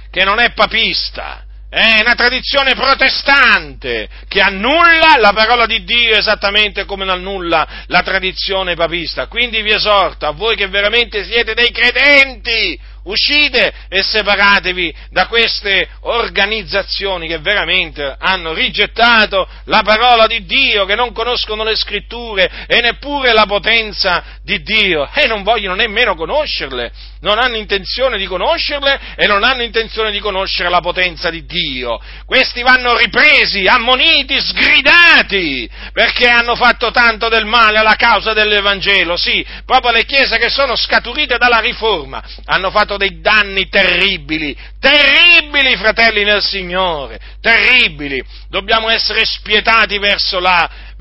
che non è papista, è una tradizione protestante che annulla la parola di Dio esattamente come annulla la tradizione papista. Quindi vi esorto, a voi che veramente siete dei credenti, uscite e separatevi da queste organizzazioni che veramente hanno rigettato la parola di Dio, che non conoscono le scritture e neppure la potenza di Dio, e non vogliono nemmeno conoscerle, non hanno intenzione di conoscerle e non hanno intenzione di conoscere la potenza di Dio. Questi vanno ripresi, ammoniti, sgridati, perché hanno fatto tanto del male alla causa dell'Evangelo. Sì, proprio le chiese che sono scaturite dalla Riforma hanno fatto dei danni terribili, terribili, fratelli nel Signore, terribili. Dobbiamo essere spietati verso la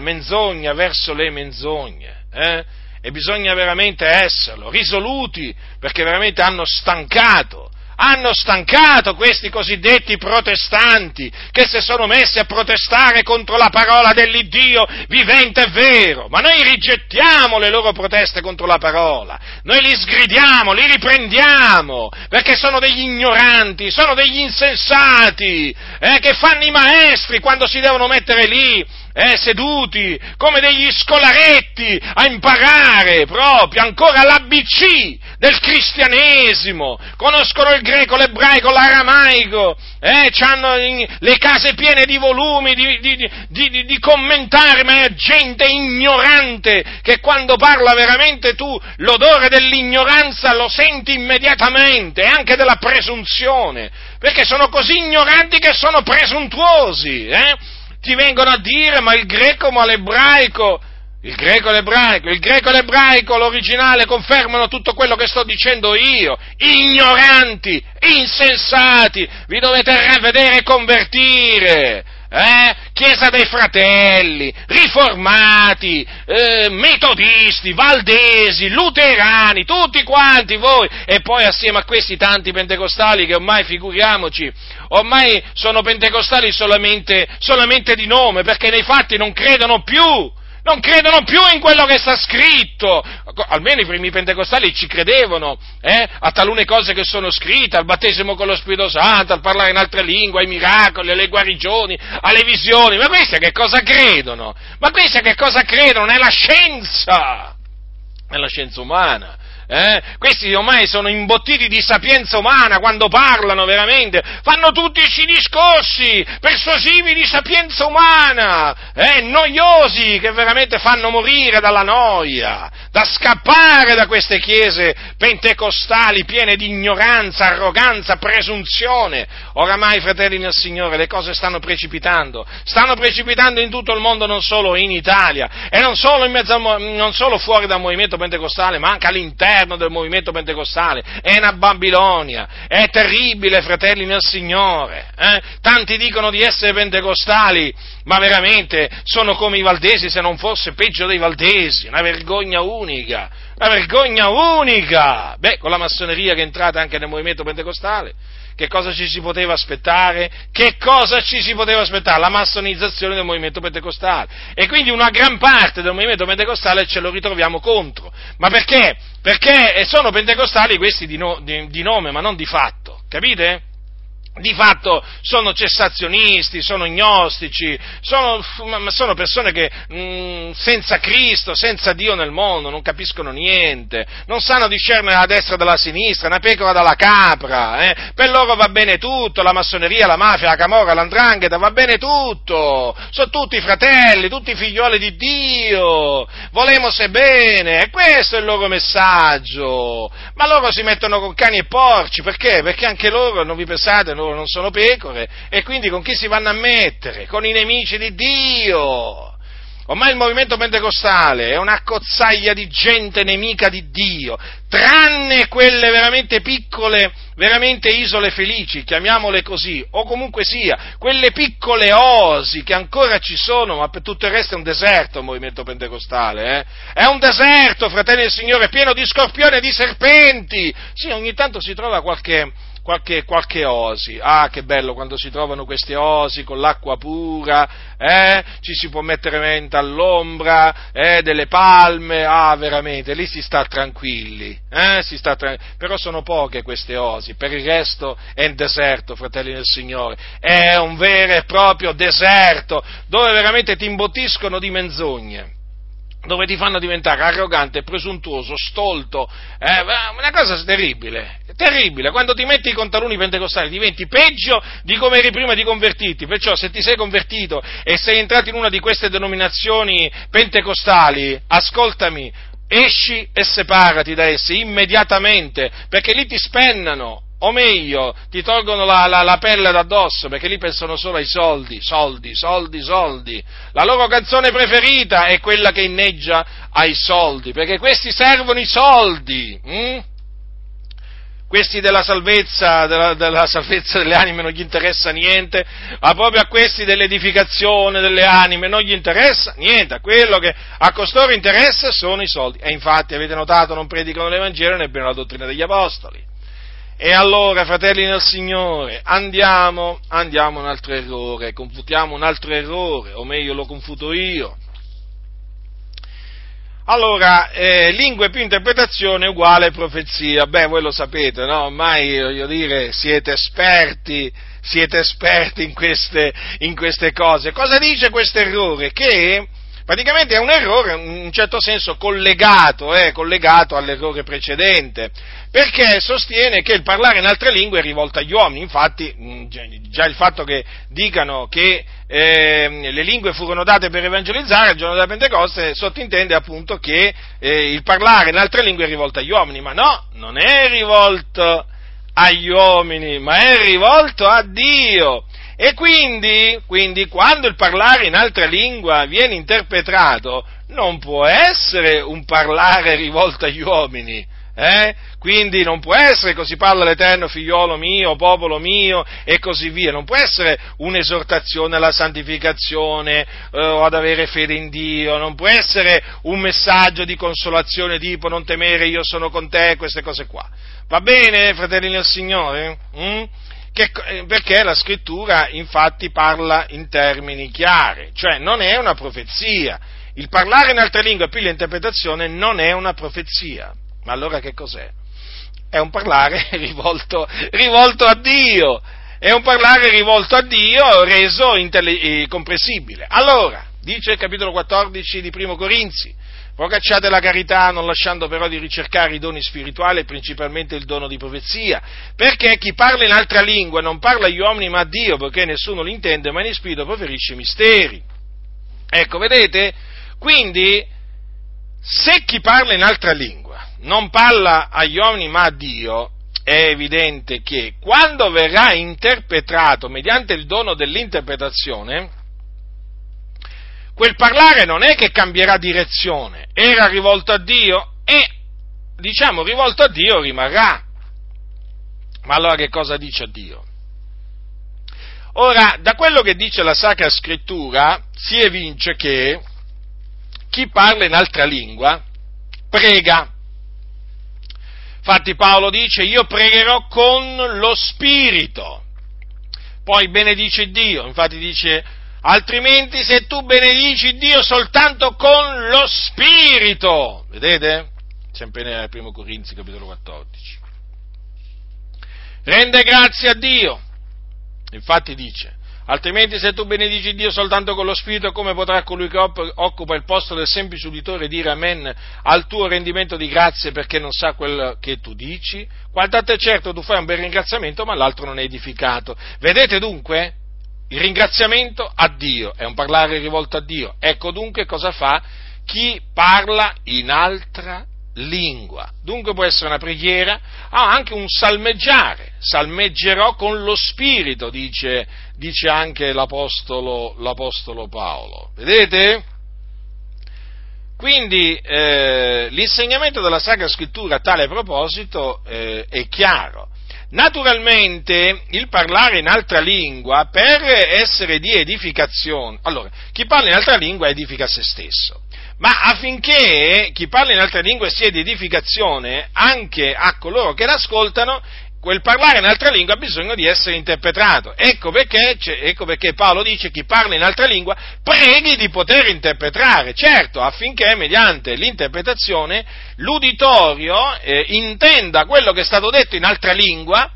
menzogna, verso le menzogne, e bisogna veramente esserlo, risoluti, perché veramente hanno stancato questi cosiddetti protestanti, che se sono messi a protestare contro la parola dell'Iddio vivente e vero. Ma noi rigettiamo le loro proteste contro la parola, noi li sgridiamo, li riprendiamo, perché sono degli ignoranti, sono degli insensati, che fanno i maestri quando si devono mettere lì, seduti come degli scolaretti a imparare proprio ancora l'ABC del cristianesimo. Conoscono il greco, l'ebraico, l'aramaico, c'hanno le case piene di volumi, di commentari, ma è gente ignorante che quando parla veramente tu l'odore dell'ignoranza lo senti immediatamente, e anche della presunzione, perché sono così ignoranti che sono presuntuosi, ti vengono a dire ma il greco, ma l'ebraico, il greco e l'ebraico, l'originale confermano tutto quello che sto dicendo io. Ignoranti, insensati, vi dovete rivedere e convertire, Chiesa dei Fratelli, riformati, metodisti, valdesi, luterani, tutti quanti voi, e poi assieme a questi tanti pentecostali che ormai, figuriamoci, ormai sono pentecostali solamente di nome, perché nei fatti non credono più in quello che sta scritto. Almeno i primi pentecostali ci credevano, a talune cose che sono scritte, al battesimo con lo Spirito Santo, al parlare in altre lingue, ai miracoli, alle guarigioni, alle visioni. Ma questi a che cosa credono? Nella scienza, umana. Questi ormai sono imbottiti di sapienza umana, quando parlano veramente fanno tutti questi discorsi persuasivi di sapienza umana, noiosi, che veramente fanno morire dalla noia. Da scappare da queste chiese pentecostali piene di ignoranza, arroganza, presunzione. Oramai, fratelli nel Signore, le cose stanno precipitando in tutto il mondo, non solo in Italia e non solo fuori dal movimento pentecostale, ma anche all'interno del movimento pentecostale. È una Babilonia, è terribile, fratelli nel Signore, tanti dicono di essere pentecostali, ma veramente sono come i valdesi, se non fosse peggio dei valdesi, una vergogna unica, con la massoneria che è entrata anche nel movimento pentecostale, che cosa ci si poteva aspettare? La massonizzazione del movimento pentecostale, e quindi una gran parte del movimento pentecostale ce lo ritroviamo contro. Ma perché? Perché sono pentecostali questi di nome, ma non di fatto, capite? di fatto sono cessazionisti, sono gnostici, sono persone che senza Cristo, senza Dio nel mondo, non capiscono niente, non sanno discernere la destra dalla sinistra, una pecora dalla capra, eh? Per loro va bene tutto, la massoneria, la mafia, la camorra, l''ndrangheta, va bene tutto, sono tutti fratelli, tutti figlioli di Dio, volemose bene, e questo è il loro messaggio, ma loro si mettono con cani e porci, perché? Perché anche loro, non vi pensate, loro non sono pecore, e quindi con chi si vanno a mettere? Con i nemici di Dio. Ormai il movimento pentecostale è una cozzaglia di gente nemica di Dio, tranne quelle veramente piccole, veramente isole felici, chiamiamole così, o comunque sia, quelle piccole oasi che ancora ci sono, ma per tutto il resto è un deserto il movimento pentecostale, eh? È un deserto, fratelli del Signore, pieno di scorpioni e di serpenti. Sì, ogni tanto si trova qualche oasi, ah che bello quando si trovano queste oasi con l'acqua pura, ci si può mettere veramente all'ombra, delle palme, ah veramente, lì si sta tranquilli, però sono poche queste oasi, per il resto è un deserto, fratelli del Signore, è un vero e proprio deserto, dove veramente ti imbottiscono di menzogne, dove ti fanno diventare arrogante, presuntuoso, stolto, una cosa terribile, terribile. Quando ti metti con taluni pentecostali diventi peggio di come eri prima di convertirti, perciò se ti sei convertito e sei entrato in una di queste denominazioni pentecostali, ascoltami, esci e separati da essi immediatamente, perché lì ti spennano, o meglio, ti tolgono la pelle d'addosso, perché lì pensano solo ai soldi, la loro canzone preferita è quella che inneggia ai soldi, perché questi servono i soldi, Questi della salvezza delle anime non gli interessa niente, ma proprio a questi dell'edificazione delle anime non gli interessa niente, a quello che a costoro interessa sono i soldi, e infatti avete notato non predicano l'Evangelo né bene la dottrina degli Apostoli. E allora, fratelli nel Signore, andiamo un altro errore, confutiamo un altro errore, o meglio lo confuto io. Allora, lingue più interpretazione uguale profezia. Beh, voi lo sapete, no? Ormai, voglio dire, siete esperti in queste cose. Cosa dice questo errore? Che praticamente è un errore, in un certo senso, collegato all'errore precedente, perché sostiene che il parlare in altre lingue è rivolto agli uomini. Infatti, già il fatto che dicano che le lingue furono date per evangelizzare il giorno della Pentecoste sottintende appunto che il parlare in altre lingue è rivolto agli uomini, ma no, non è rivolto agli uomini, ma è rivolto a Dio. E quindi quando il parlare in altra lingua viene interpretato, non può essere un parlare rivolto agli uomini, Quindi non può essere così parla l'Eterno, figliolo mio, popolo mio, e così via, non può essere un'esortazione alla santificazione o ad avere fede in Dio, non può essere un messaggio di consolazione tipo non temere io sono con te, queste cose qua. Va bene, fratelli del Signore? Perché la scrittura infatti parla in termini chiari, cioè non è una profezia, il parlare in altre lingue più l'interpretazione non è una profezia, ma allora che cos'è? È un parlare rivolto a Dio, è un parlare rivolto a Dio reso comprensibile. Allora, dice il capitolo 14 di Primo Corinzi, procacciate la carità, non lasciando però di ricercare i doni spirituali, principalmente il dono di profezia, perché chi parla in altra lingua non parla agli uomini ma a Dio, perché nessuno li intende, ma in spirito proferisce misteri. Ecco, vedete? Quindi, se chi parla in altra lingua non parla agli uomini ma a Dio, è evidente che quando verrà interpretato mediante il dono dell'interpretazione, quel parlare non è che cambierà direzione, era rivolto a Dio e, diciamo, rivolto a Dio rimarrà. Ma allora che cosa dice Dio? Ora, da quello che dice la Sacra Scrittura si evince che chi parla in altra lingua prega. Infatti Paolo dice, io pregherò con lo Spirito, poi benedice Dio, infatti dice, altrimenti se tu benedici Dio soltanto con lo Spirito, vedete? Sempre nel Primo Corinzi, capitolo 14. Rende grazie a Dio, Infatti dice: altrimenti se tu benedici Dio soltanto con lo spirito, come potrà colui che occupa il posto del semplice uditore dire amen al tuo rendimento di grazie, perché non sa quel che tu dici? Quanto a te, certo tu fai un bel ringraziamento, ma l'altro non è edificato. Vedete dunque? Il ringraziamento a Dio è un parlare rivolto a Dio. Ecco dunque cosa fa chi parla in altra lingua. Dunque può essere una preghiera, anche un salmeggiare. Salmeggerò con lo spirito, dice anche l'apostolo Paolo. Vedete? Quindi l'insegnamento della Sacra Scrittura a tale proposito è chiaro. Naturalmente il parlare in altra lingua, per essere di edificazione, allora chi parla in altra lingua edifica se stesso, ma affinché chi parla in altra lingua sia di edificazione anche a coloro che l'ascoltano, quel parlare in altra lingua ha bisogno di essere interpretato. Ecco perché Paolo dice: chi parla in altra lingua preghi di poter interpretare, certo, affinché mediante l'interpretazione l'uditorio intenda quello che è stato detto in altra lingua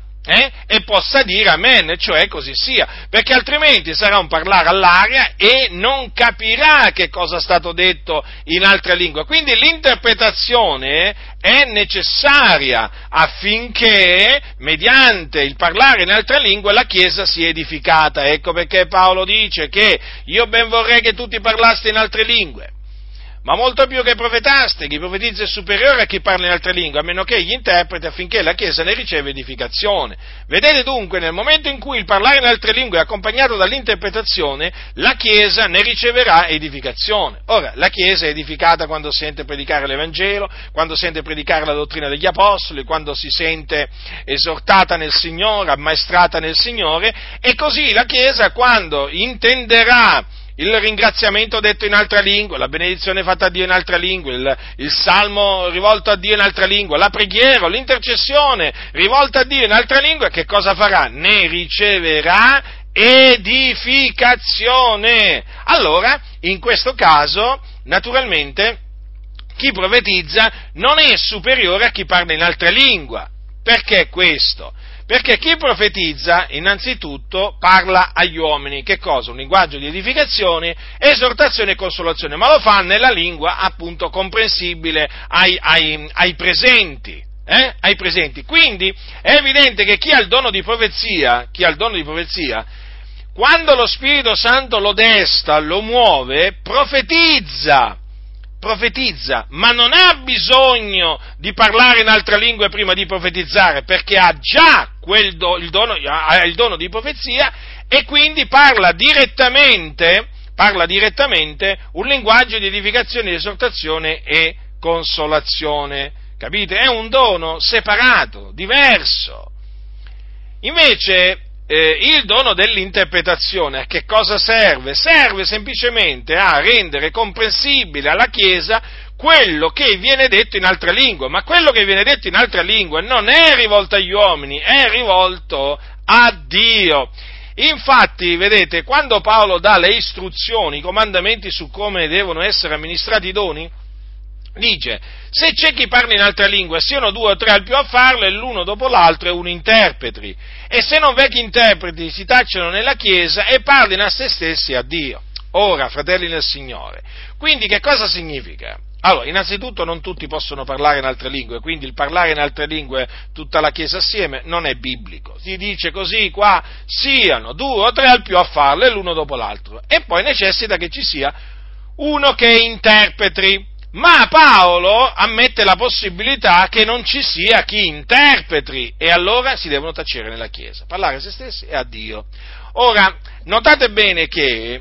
e possa dire amen, cioè così sia, perché altrimenti sarà un parlare all'aria e non capirà che cosa è stato detto in altra lingua. Quindi l'interpretazione è necessaria affinché mediante il parlare in altra lingua la Chiesa sia edificata. Ecco perché Paolo dice che io ben vorrei che tutti parlaste in altre lingue, ma molto più che profetaste. Chi profetizza è superiore a chi parla in altre lingue, a meno che egli interpreti, affinché la Chiesa ne riceva edificazione. Vedete dunque, nel momento in cui il parlare in altre lingue è accompagnato dall'interpretazione, la Chiesa ne riceverà edificazione. Ora, la Chiesa è edificata quando sente predicare l'Evangelo, quando sente predicare la dottrina degli Apostoli, quando si sente esortata nel Signore, ammaestrata nel Signore, e così la Chiesa, quando intenderà il ringraziamento detto in altra lingua, la benedizione fatta a Dio in altra lingua, il salmo rivolto a Dio in altra lingua, la preghiera, l'intercessione rivolta a Dio in altra lingua, che cosa farà? Ne riceverà edificazione. Allora, in questo caso, naturalmente, chi profetizza non è superiore a chi parla in altra lingua. Perché questo? Perché chi profetizza, innanzitutto, parla agli uomini. Che cosa? Un linguaggio di edificazione, esortazione e consolazione, ma lo fa nella lingua, appunto, comprensibile ai presenti. Ai presenti. Quindi è evidente che chi ha il dono di profezia, quando lo Spirito Santo lo desta, lo muove, profetizza, ma non ha bisogno di parlare in altra lingua prima di profetizzare, perché ha già il dono di profezia, e quindi parla direttamente un linguaggio di edificazione, di esortazione e consolazione. Capite? È un dono separato, diverso. Invece il dono dell'interpretazione a che cosa serve? Serve semplicemente a rendere comprensibile alla Chiesa quello che viene detto in altra lingua, ma quello che viene detto in altra lingua non è rivolto agli uomini, è rivolto a Dio. Infatti, vedete, quando Paolo dà le istruzioni, i comandamenti su come devono essere amministrati i doni, dice: se c'è chi parla in altra lingua, siano 2 o 3 al più a farlo, e l'uno dopo l'altro e uno interpreti. E se non v'è chi interpreti, si tacciano nella Chiesa e parlino a se stessi e a Dio. Ora, fratelli nel Signore, quindi che cosa significa? Allora, innanzitutto non tutti possono parlare in altre lingue, quindi il parlare in altre lingue tutta la Chiesa assieme non è biblico. Si dice così qua: siano 2 o 3 al più a farlo, e l'uno dopo l'altro. E poi necessita che ci sia uno che interpreti. Ma Paolo ammette la possibilità che non ci sia chi interpreti, e allora si devono tacere nella Chiesa, parlare a se stessi e a Dio. Ora, notate bene che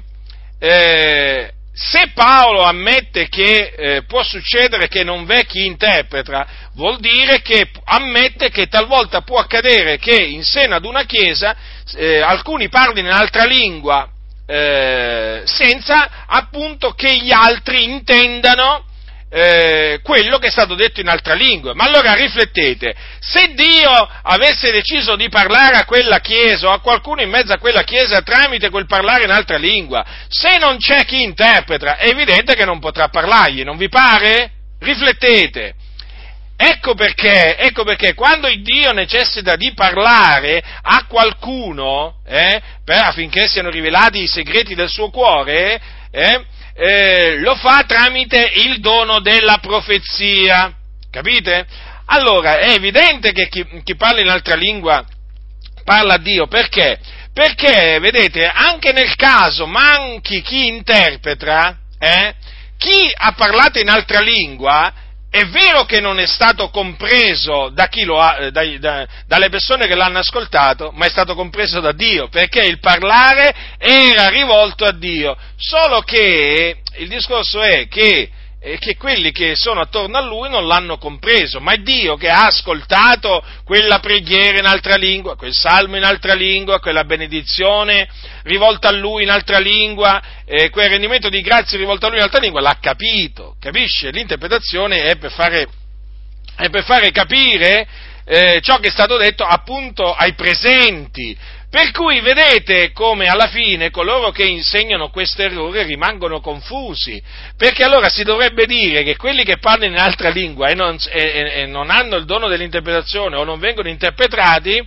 se Paolo ammette che può succedere che non v'è chi interpreta, vuol dire che ammette che talvolta può accadere che in seno ad una Chiesa alcuni parlino in altra lingua senza appunto che gli altri intendano quello che è stato detto in altra lingua. Ma allora riflettete: se Dio avesse deciso di parlare a quella Chiesa o a qualcuno in mezzo a quella Chiesa tramite quel parlare in altra lingua, se non c'è chi interpreta, è evidente che non potrà parlargli, non vi pare? Riflettete. Ecco perché quando il Dio necessita di parlare a qualcuno, affinché siano rivelati i segreti del suo cuore, lo fa tramite il dono della profezia, capite? Allora, è evidente che chi parla in altra lingua parla a Dio, perché? Perché, vedete, anche nel caso manchi chi interpreta, chi ha parlato in altra lingua è vero che non è stato compreso da chi lo ha, dalle persone che l'hanno ascoltato, ma è stato compreso da Dio, perché il parlare era rivolto a Dio. Solo che il discorso è che quelli che sono attorno a lui non l'hanno compreso, ma è Dio che ha ascoltato quella preghiera in altra lingua, quel salmo in altra lingua, quella benedizione rivolta a lui in altra lingua, quel rendimento di grazie rivolto a lui in altra lingua, l'ha capito, capisce? L'interpretazione è per fare capire ciò che è stato detto appunto ai presenti. Per cui vedete come alla fine coloro che insegnano questo errore rimangono confusi, perché allora si dovrebbe dire che quelli che parlano in altra lingua e non hanno il dono dell'interpretazione o non vengono interpretati,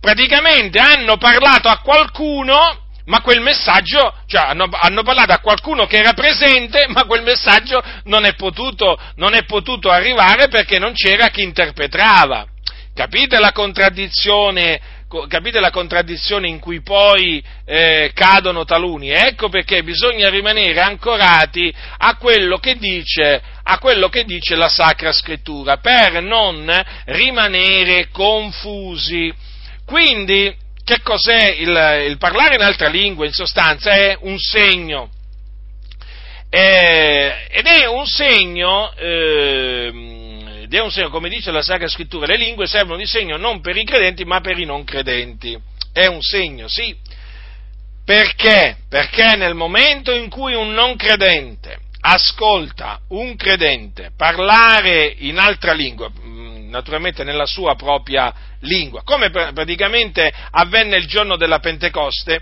praticamente hanno parlato a qualcuno, ma quel messaggio, cioè hanno parlato a qualcuno che era presente, ma quel messaggio non è potuto arrivare perché non c'era chi interpretava. Capite la contraddizione in cui poi cadono taluni? Ecco perché bisogna rimanere ancorati a quello che dice la Sacra Scrittura, per non rimanere confusi. Quindi, che cos'è il parlare in altra lingua? In sostanza è un segno, ed è un segno, come dice la Sacra Scrittura, le lingue servono di segno non per i credenti ma per i non credenti. È un segno, sì. Perché? Perché nel momento in cui un non credente ascolta un credente parlare in altra lingua, naturalmente nella sua propria lingua, come praticamente avvenne il giorno della Pentecoste,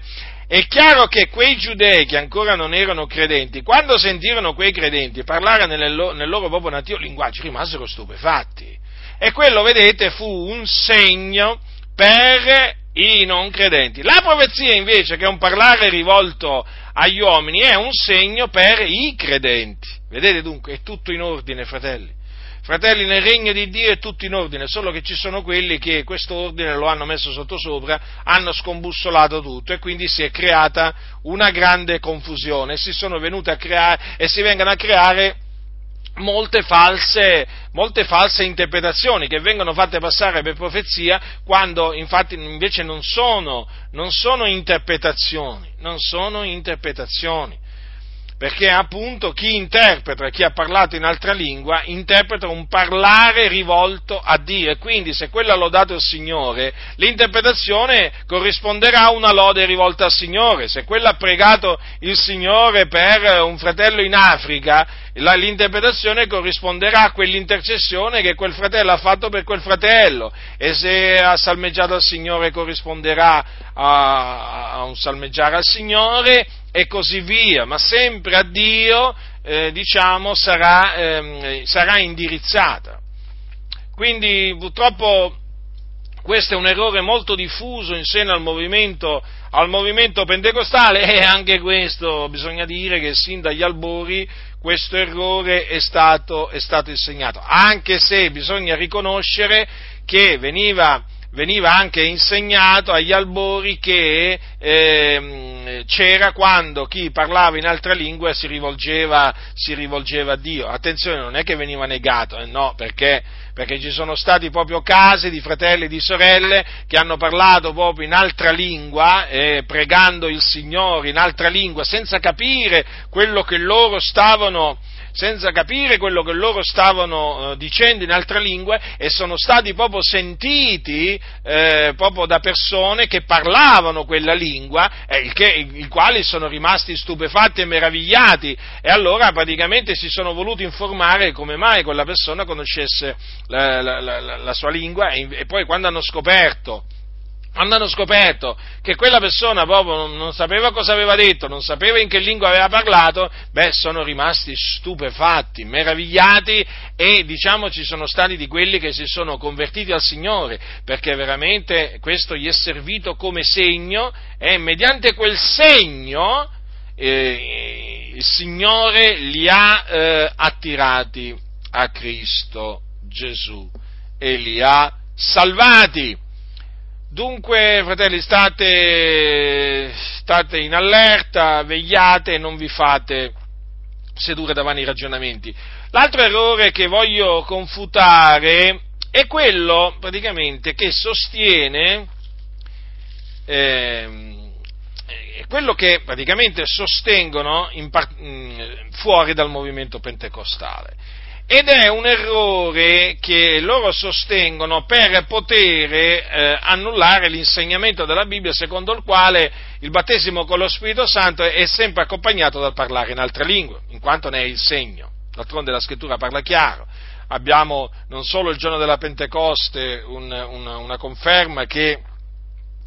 è chiaro che quei giudei che ancora non erano credenti, quando sentirono quei credenti parlare nel loro proprio nativo linguaggio, rimasero stupefatti. E quello, vedete, fu un segno per i non credenti. La profezia, invece, che è un parlare rivolto agli uomini, è un segno per i credenti. Vedete dunque, è tutto in ordine, fratelli. Fratelli, nel regno di Dio è tutto in ordine, solo che ci sono quelli che questo ordine lo hanno messo sottosopra, hanno scombussolato tutto e quindi si è creata una grande confusione, si vengono a creare molte false interpretazioni che vengono fatte passare per profezia, quando infatti invece non sono interpretazioni. Perché appunto chi interpreta, chi ha parlato in altra lingua, interpreta un parlare rivolto a Dio, e quindi se quella ha lodato il Signore, l'interpretazione corrisponderà a una lode rivolta al Signore. Se quella ha pregato il Signore per un fratello in Africa, l'interpretazione corrisponderà a quell'intercessione che quel fratello ha fatto per quel fratello, e se ha salmeggiato al Signore corrisponderà a un salmeggiare al Signore, e così via, ma sempre a Dio, sarà indirizzata. Quindi purtroppo questo è un errore molto diffuso in seno al movimento pentecostale, e anche questo bisogna dire che sin dagli albori questo errore è stato insegnato, anche se bisogna riconoscere che veniva anche insegnato agli albori che c'era quando chi parlava in altra lingua si rivolgeva a Dio. Attenzione, non è che veniva negato, no, perché ci sono stati proprio casi di fratelli e di sorelle che hanno parlato proprio in altra lingua, pregando il Signore in altra lingua, senza capire quello che loro stavano dicendo in altre lingue, e sono stati proprio sentiti proprio da persone che parlavano quella lingua, i quali sono rimasti stupefatti e meravigliati, e allora praticamente si sono voluti informare come mai quella persona conoscesse la sua lingua, e poi quando hanno scoperto Andano scoperto che quella persona proprio non sapeva cosa aveva detto, non sapeva in che lingua aveva parlato, sono rimasti stupefatti, meravigliati e ci sono stati di quelli che si sono convertiti al Signore, perché veramente questo gli è servito come segno e mediante quel segno il Signore li ha attirati a Cristo Gesù e li ha salvati. Dunque, fratelli, state in allerta, vegliate e non vi fate sedurre da vani ragionamenti. L'altro errore che voglio confutare è quello, praticamente, che sostiene, quello che praticamente sostengono fuori dal movimento pentecostale. Ed è un errore che loro sostengono per poter annullare l'insegnamento della Bibbia secondo il quale il battesimo con lo Spirito Santo è sempre accompagnato dal parlare in altre lingue, in quanto ne è il segno. D'altronde la Scrittura parla chiaro. Abbiamo non solo il giorno della Pentecoste una conferma che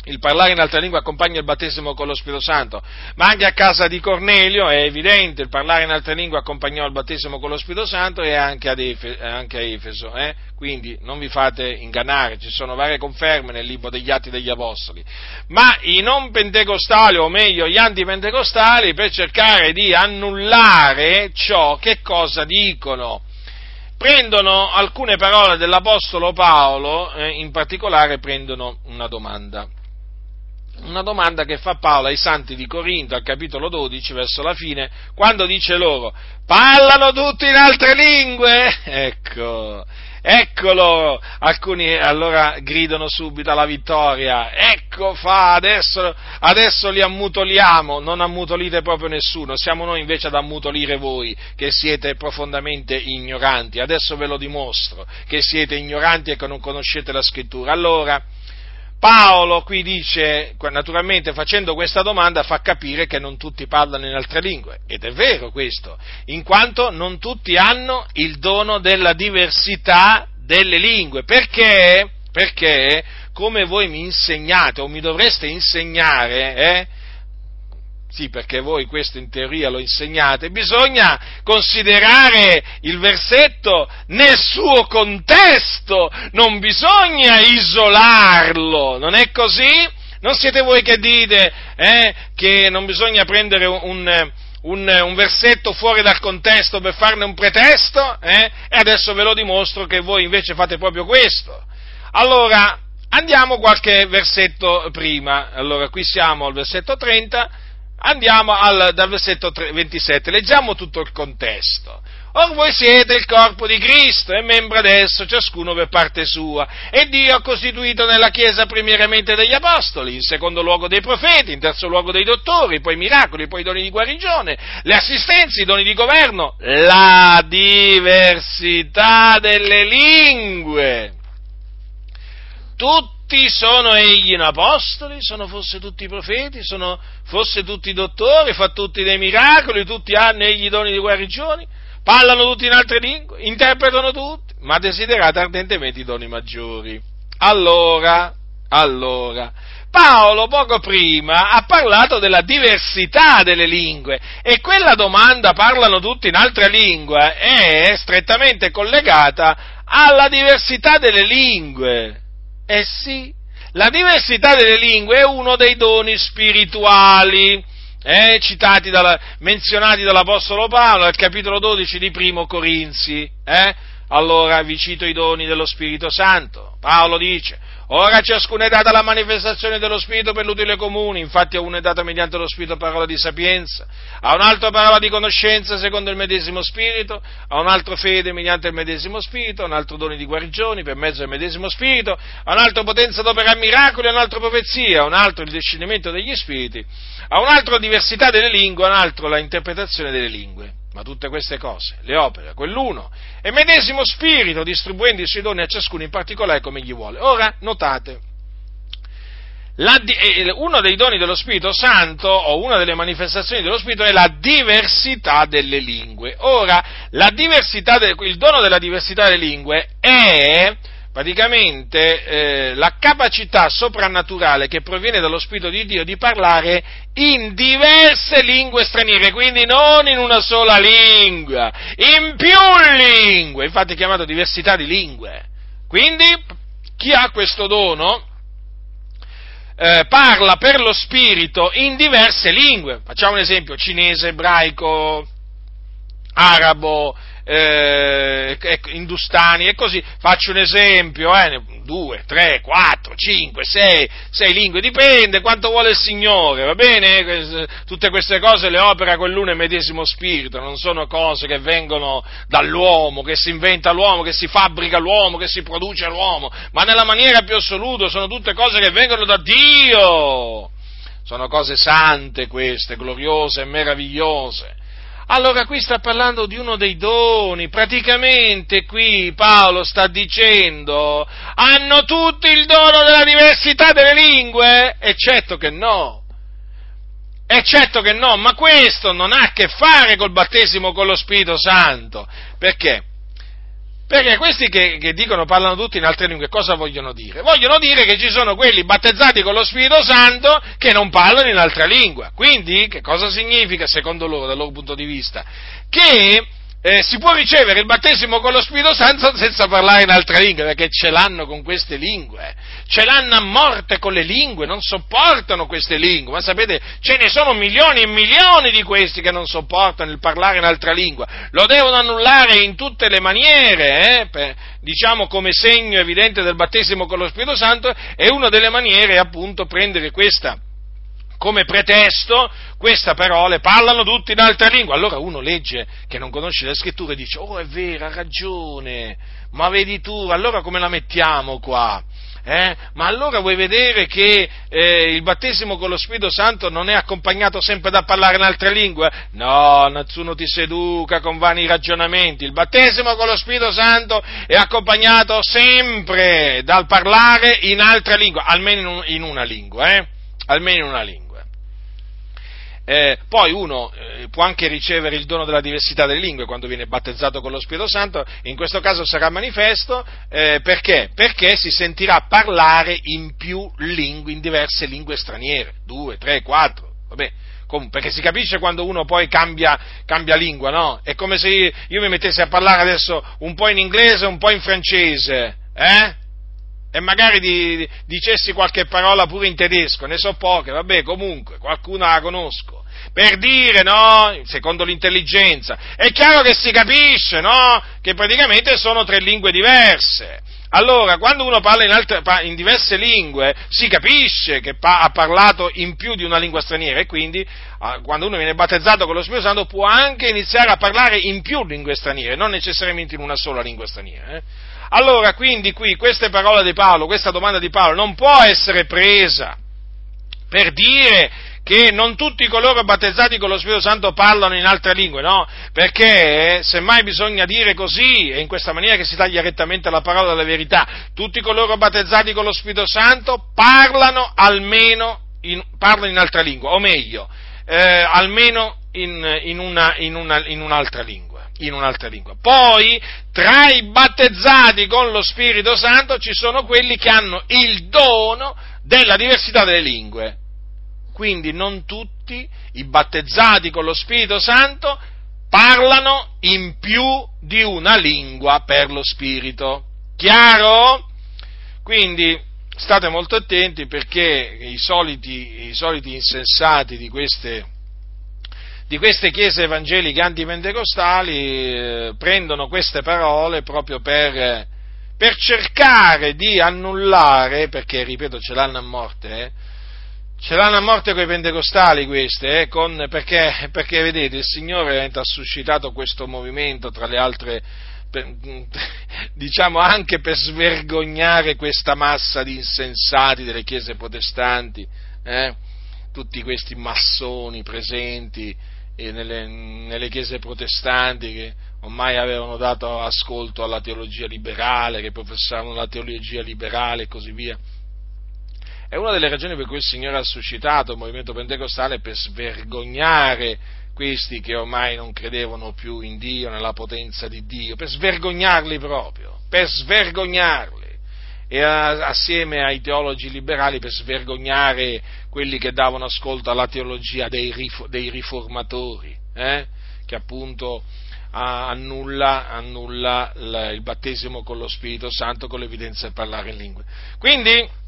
il parlare in altra lingua accompagna il battesimo con lo Spirito Santo, ma anche a casa di Cornelio è evidente, il parlare in altra lingua accompagnò il battesimo con lo Spirito Santo e anche a Efeso. Quindi non vi fate ingannare, ci sono varie conferme nel libro degli Atti degli Apostoli. Ma i non pentecostali, o meglio gli antipentecostali, per cercare di annullare ciò, che cosa dicono? Prendono alcune parole dell'Apostolo Paolo, in particolare prendono una domanda. Una domanda che fa Paolo ai santi di Corinto, al capitolo 12, verso la fine, quando dice loro: parlano tutti in altre lingue? Eccolo, alcuni allora gridano subito alla vittoria, adesso li ammutoliamo. Non ammutolite proprio nessuno, siamo noi invece ad ammutolire voi, che siete profondamente ignoranti. Adesso ve lo dimostro, che siete ignoranti e che non conoscete la Scrittura. Allora, Paolo qui dice, naturalmente facendo questa domanda fa capire che non tutti parlano in altre lingue, ed è vero questo, in quanto non tutti hanno il dono della diversità delle lingue, perché come voi mi insegnate o mi dovreste insegnare, sì, perché voi questo in teoria lo insegnate, bisogna considerare il versetto nel suo contesto, non bisogna isolarlo, non è così? Non siete voi che dite che non bisogna prendere un versetto fuori dal contesto per farne un pretesto? E adesso ve lo dimostro che voi invece fate proprio questo. Allora, andiamo qualche versetto prima. Allora, qui siamo al versetto 30. Andiamo dal versetto 27, leggiamo tutto il contesto. Or voi siete il corpo di Cristo e membra d'esso, ciascuno per parte sua. E Dio ha costituito nella Chiesa primieramente degli Apostoli, in secondo luogo dei profeti, in terzo luogo dei dottori, poi miracoli, poi doni di guarigione, le assistenze, i doni di governo, la diversità delle lingue. Tutti sono egli apostoli, sono forse tutti profeti, sono forse tutti dottori, fa tutti dei miracoli, tutti hanno egli doni di guarigione, parlano tutti in altre lingue, interpretano tutti, ma desiderate ardentemente i doni maggiori. Allora, Paolo poco prima ha parlato della diversità delle lingue e quella domanda, parlano tutti in altre lingue, è strettamente collegata alla diversità delle lingue. Sì, la diversità delle lingue è uno dei doni spirituali, menzionati dall'Apostolo Paolo al capitolo 12 di Primo Corinzi. Allora vi cito i doni dello Spirito Santo. Paolo dice: ora ciascuno è data la manifestazione dello Spirito per l'utile comune, infatti a uno è data mediante lo Spirito parola di sapienza, a un altro parola di conoscenza secondo il medesimo Spirito, a un altro fede mediante il medesimo Spirito, a un altro doni di guarigioni per mezzo del medesimo Spirito, a un altro potenza d'opera a miracoli, a un altro profezia, a un altro il discernimento degli spiriti, a un altro diversità delle lingue, a un altro la interpretazione delle lingue. Ma tutte queste cose le opera quell'uno e medesimo Spirito, distribuendo i suoi doni a ciascuno in particolare come gli vuole. Ora, notate, uno dei doni dello Spirito Santo, o una delle manifestazioni dello Spirito, è la diversità delle lingue. Ora, il dono della diversità delle lingue è praticamente la capacità soprannaturale che proviene dallo Spirito di Dio di parlare in diverse lingue straniere, quindi non in una sola lingua, in più lingue, infatti è chiamato diversità di lingue. Quindi chi ha questo dono parla per lo Spirito in diverse lingue, facciamo un esempio, cinese, ebraico, arabo, industani e così, faccio un esempio, 2, 3, 4, 5, 6 lingue, dipende quanto vuole il Signore, va bene? Tutte queste cose le opera quell'uno e medesimo Spirito, non sono cose che vengono dall'uomo, che si inventa l'uomo, che si fabbrica l'uomo, che si produce l'uomo, ma nella maniera più assoluta sono tutte cose che vengono da Dio, sono cose sante queste, gloriose e meravigliose. Allora qui sta parlando di uno dei doni, praticamente qui Paolo sta dicendo, hanno tutti il dono della diversità delle lingue? Eccetto che no, ma questo non ha a che fare col battesimo con lo Spirito Santo, perché? Perché questi che dicono parlano tutti in altre lingue, cosa vogliono dire? Vogliono dire che ci sono quelli battezzati con lo Spirito Santo che non parlano in altra lingua. Quindi, che cosa significa, secondo loro, dal loro punto di vista? Che si può ricevere il battesimo con lo Spirito Santo senza parlare in altra lingua, perché ce l'hanno con queste lingue, ce l'hanno a morte con le lingue, non sopportano queste lingue, ma sapete, ce ne sono milioni e milioni di questi che non sopportano il parlare in altra lingua, lo devono annullare in tutte le maniere, diciamo come segno evidente del battesimo con lo Spirito Santo, e una delle maniere è appunto prendere questa come pretesto, queste parole, parlano tutti in altra lingua. Allora uno legge che non conosce le scritture e dice, oh è vero, ha ragione, ma vedi tu, allora come la mettiamo qua? Ma allora vuoi vedere che il battesimo con lo Spirito Santo non è accompagnato sempre da parlare in altre lingue? No, nessuno ti seduca con vani ragionamenti, il battesimo con lo Spirito Santo è accompagnato sempre dal parlare in altre lingue, almeno in una lingua, Poi uno può anche ricevere il dono della diversità delle lingue quando viene battezzato con lo Spirito Santo, in questo caso sarà manifesto, perché? Perché si sentirà parlare in più lingue, in diverse lingue straniere, 2, 3, 4, vabbè, perché si capisce quando uno poi cambia lingua, no? È come se io mi mettessi a parlare adesso un po' in inglese, un po' in francese, E magari dicessi qualche parola pure in tedesco, ne so poche, vabbè, comunque, qualcuna la conosco. Per dire, no, secondo l'intelligenza, è chiaro che si capisce, no, che praticamente sono 3 lingue diverse. Allora, quando uno parla in diverse lingue, si capisce che ha parlato in più di una lingua straniera, e quindi, quando uno viene battezzato con lo Spirito Santo, può anche iniziare a parlare in più lingue straniere, non necessariamente in una sola lingua straniera, Allora, quindi, qui, queste parole di Paolo, questa domanda di Paolo non può essere presa per dire che non tutti coloro battezzati con lo Spirito Santo parlano in altre lingue, no? Perché, semmai bisogna dire così, e in questa maniera che si taglia rettamente la parola della verità, tutti coloro battezzati con lo Spirito Santo parlano almeno in altra lingua, o meglio, almeno in un'altra lingua. Poi tra i battezzati con lo Spirito Santo ci sono quelli che hanno il dono della diversità delle lingue, quindi non tutti i battezzati con lo Spirito Santo parlano in più di una lingua per lo Spirito, chiaro? Quindi state molto attenti, perché i soliti insensati di queste chiese evangeliche antipentecostali prendono queste parole proprio per cercare di annullare, perché, ripeto, ce l'hanno a morte coi pentecostali queste, perché vedete, il Signore ha suscitato questo movimento, tra le altre, diciamo anche per svergognare questa massa di insensati delle chiese protestanti, tutti questi massoni presenti nelle chiese protestanti che ormai avevano dato ascolto alla teologia liberale, che professavano la teologia liberale e così via. È una delle ragioni per cui il Signore ha suscitato il movimento pentecostale, per svergognare questi che ormai non credevano più in Dio, nella potenza di Dio, per svergognarli proprio, era assieme ai teologi liberali per svergognare quelli che davano ascolto alla teologia dei riformatori, che appunto annulla il battesimo con lo Spirito Santo con l'evidenza di parlare in lingue. Quindi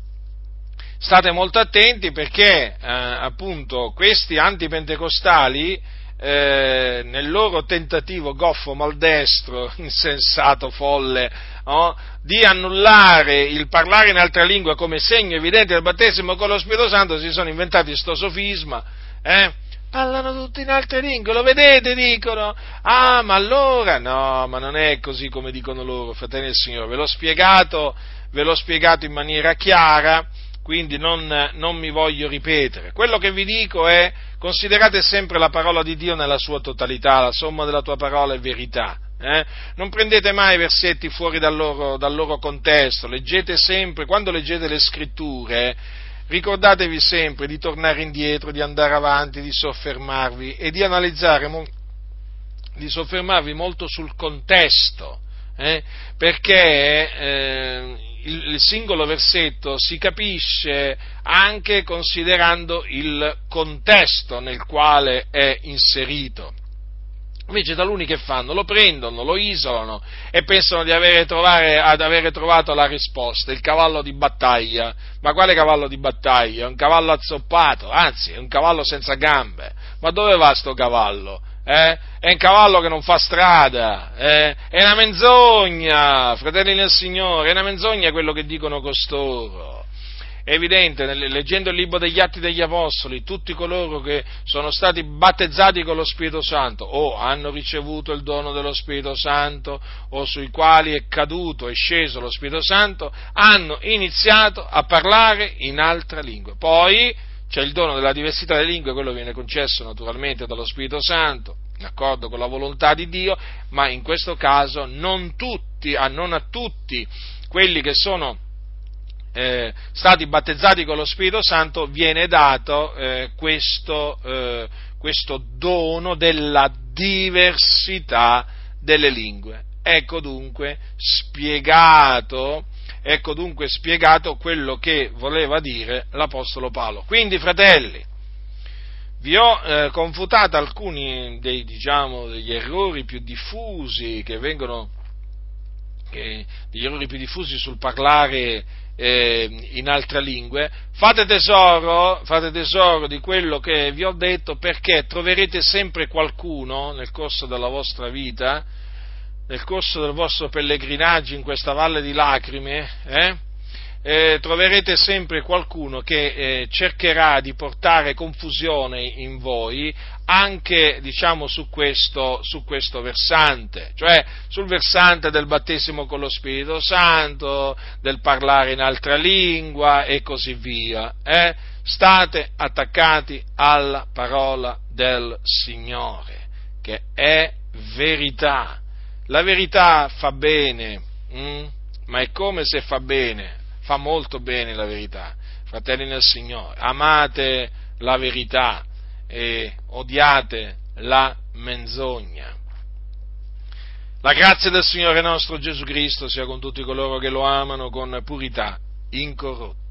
state molto attenti perché appunto questi antipentecostali nel loro tentativo goffo, maldestro, insensato, folle, di annullare il parlare in altra lingua come segno evidente del battesimo con lo Spirito Santo, si sono inventati sto sofisma, parlano tutti in altre lingue, lo vedete, dicono, ah, ma allora, no, ma non è così come dicono loro, fratelli del Signore, ve l'ho spiegato in maniera chiara, quindi non mi voglio ripetere. Quello che vi dico è: considerate sempre la parola di Dio nella sua totalità, la somma della tua parola è verità. Non prendete mai versetti fuori dal loro contesto, leggete sempre, quando leggete le scritture, ricordatevi sempre di tornare indietro, di andare avanti, di soffermarvi e di analizzare, di soffermarvi molto sul contesto, perché il singolo versetto si capisce anche considerando il contesto nel quale è inserito. Invece taluni che fanno? Lo prendono, lo isolano e pensano di avere trovato la risposta, il cavallo di battaglia. Ma quale cavallo di battaglia? È un cavallo azzoppato, anzi è un cavallo senza gambe. Ma dove va sto cavallo? È un cavallo che non fa strada, è una menzogna, fratelli del Signore, è una menzogna quello che dicono costoro. È evidente, leggendo il libro degli Atti degli Apostoli, tutti coloro che sono stati battezzati con lo Spirito Santo o hanno ricevuto il dono dello Spirito Santo o sui quali è sceso lo Spirito Santo, hanno iniziato a parlare in altra lingua. Poi c'è il dono della diversità delle lingue, quello viene concesso naturalmente dallo Spirito Santo, d'accordo con la volontà di Dio, ma in questo caso non a tutti quelli che sono stati battezzati con lo Spirito Santo viene dato questo dono della diversità delle lingue. Ecco dunque spiegato quello che voleva dire l'Apostolo Paolo. Quindi, fratelli, vi ho confutato alcuni degli errori più diffusi sul parlare in altre lingue. Fate tesoro di quello che vi ho detto, perché troverete sempre qualcuno nel corso della vostra vita, nel corso del vostro pellegrinaggio in questa valle di lacrime, troverete sempre qualcuno che cercherà di portare confusione in voi anche, diciamo, su questo versante, cioè sul versante del battesimo con lo Spirito Santo, del parlare in altra lingua e così via. State attaccati alla parola del Signore, che è verità. La verità fa bene, ma è come se fa bene, fa molto bene la verità. Fratelli nel Signore, amate la verità e odiate la menzogna. La grazia del Signore nostro Gesù Cristo sia con tutti coloro che lo amano con purità incorrotta.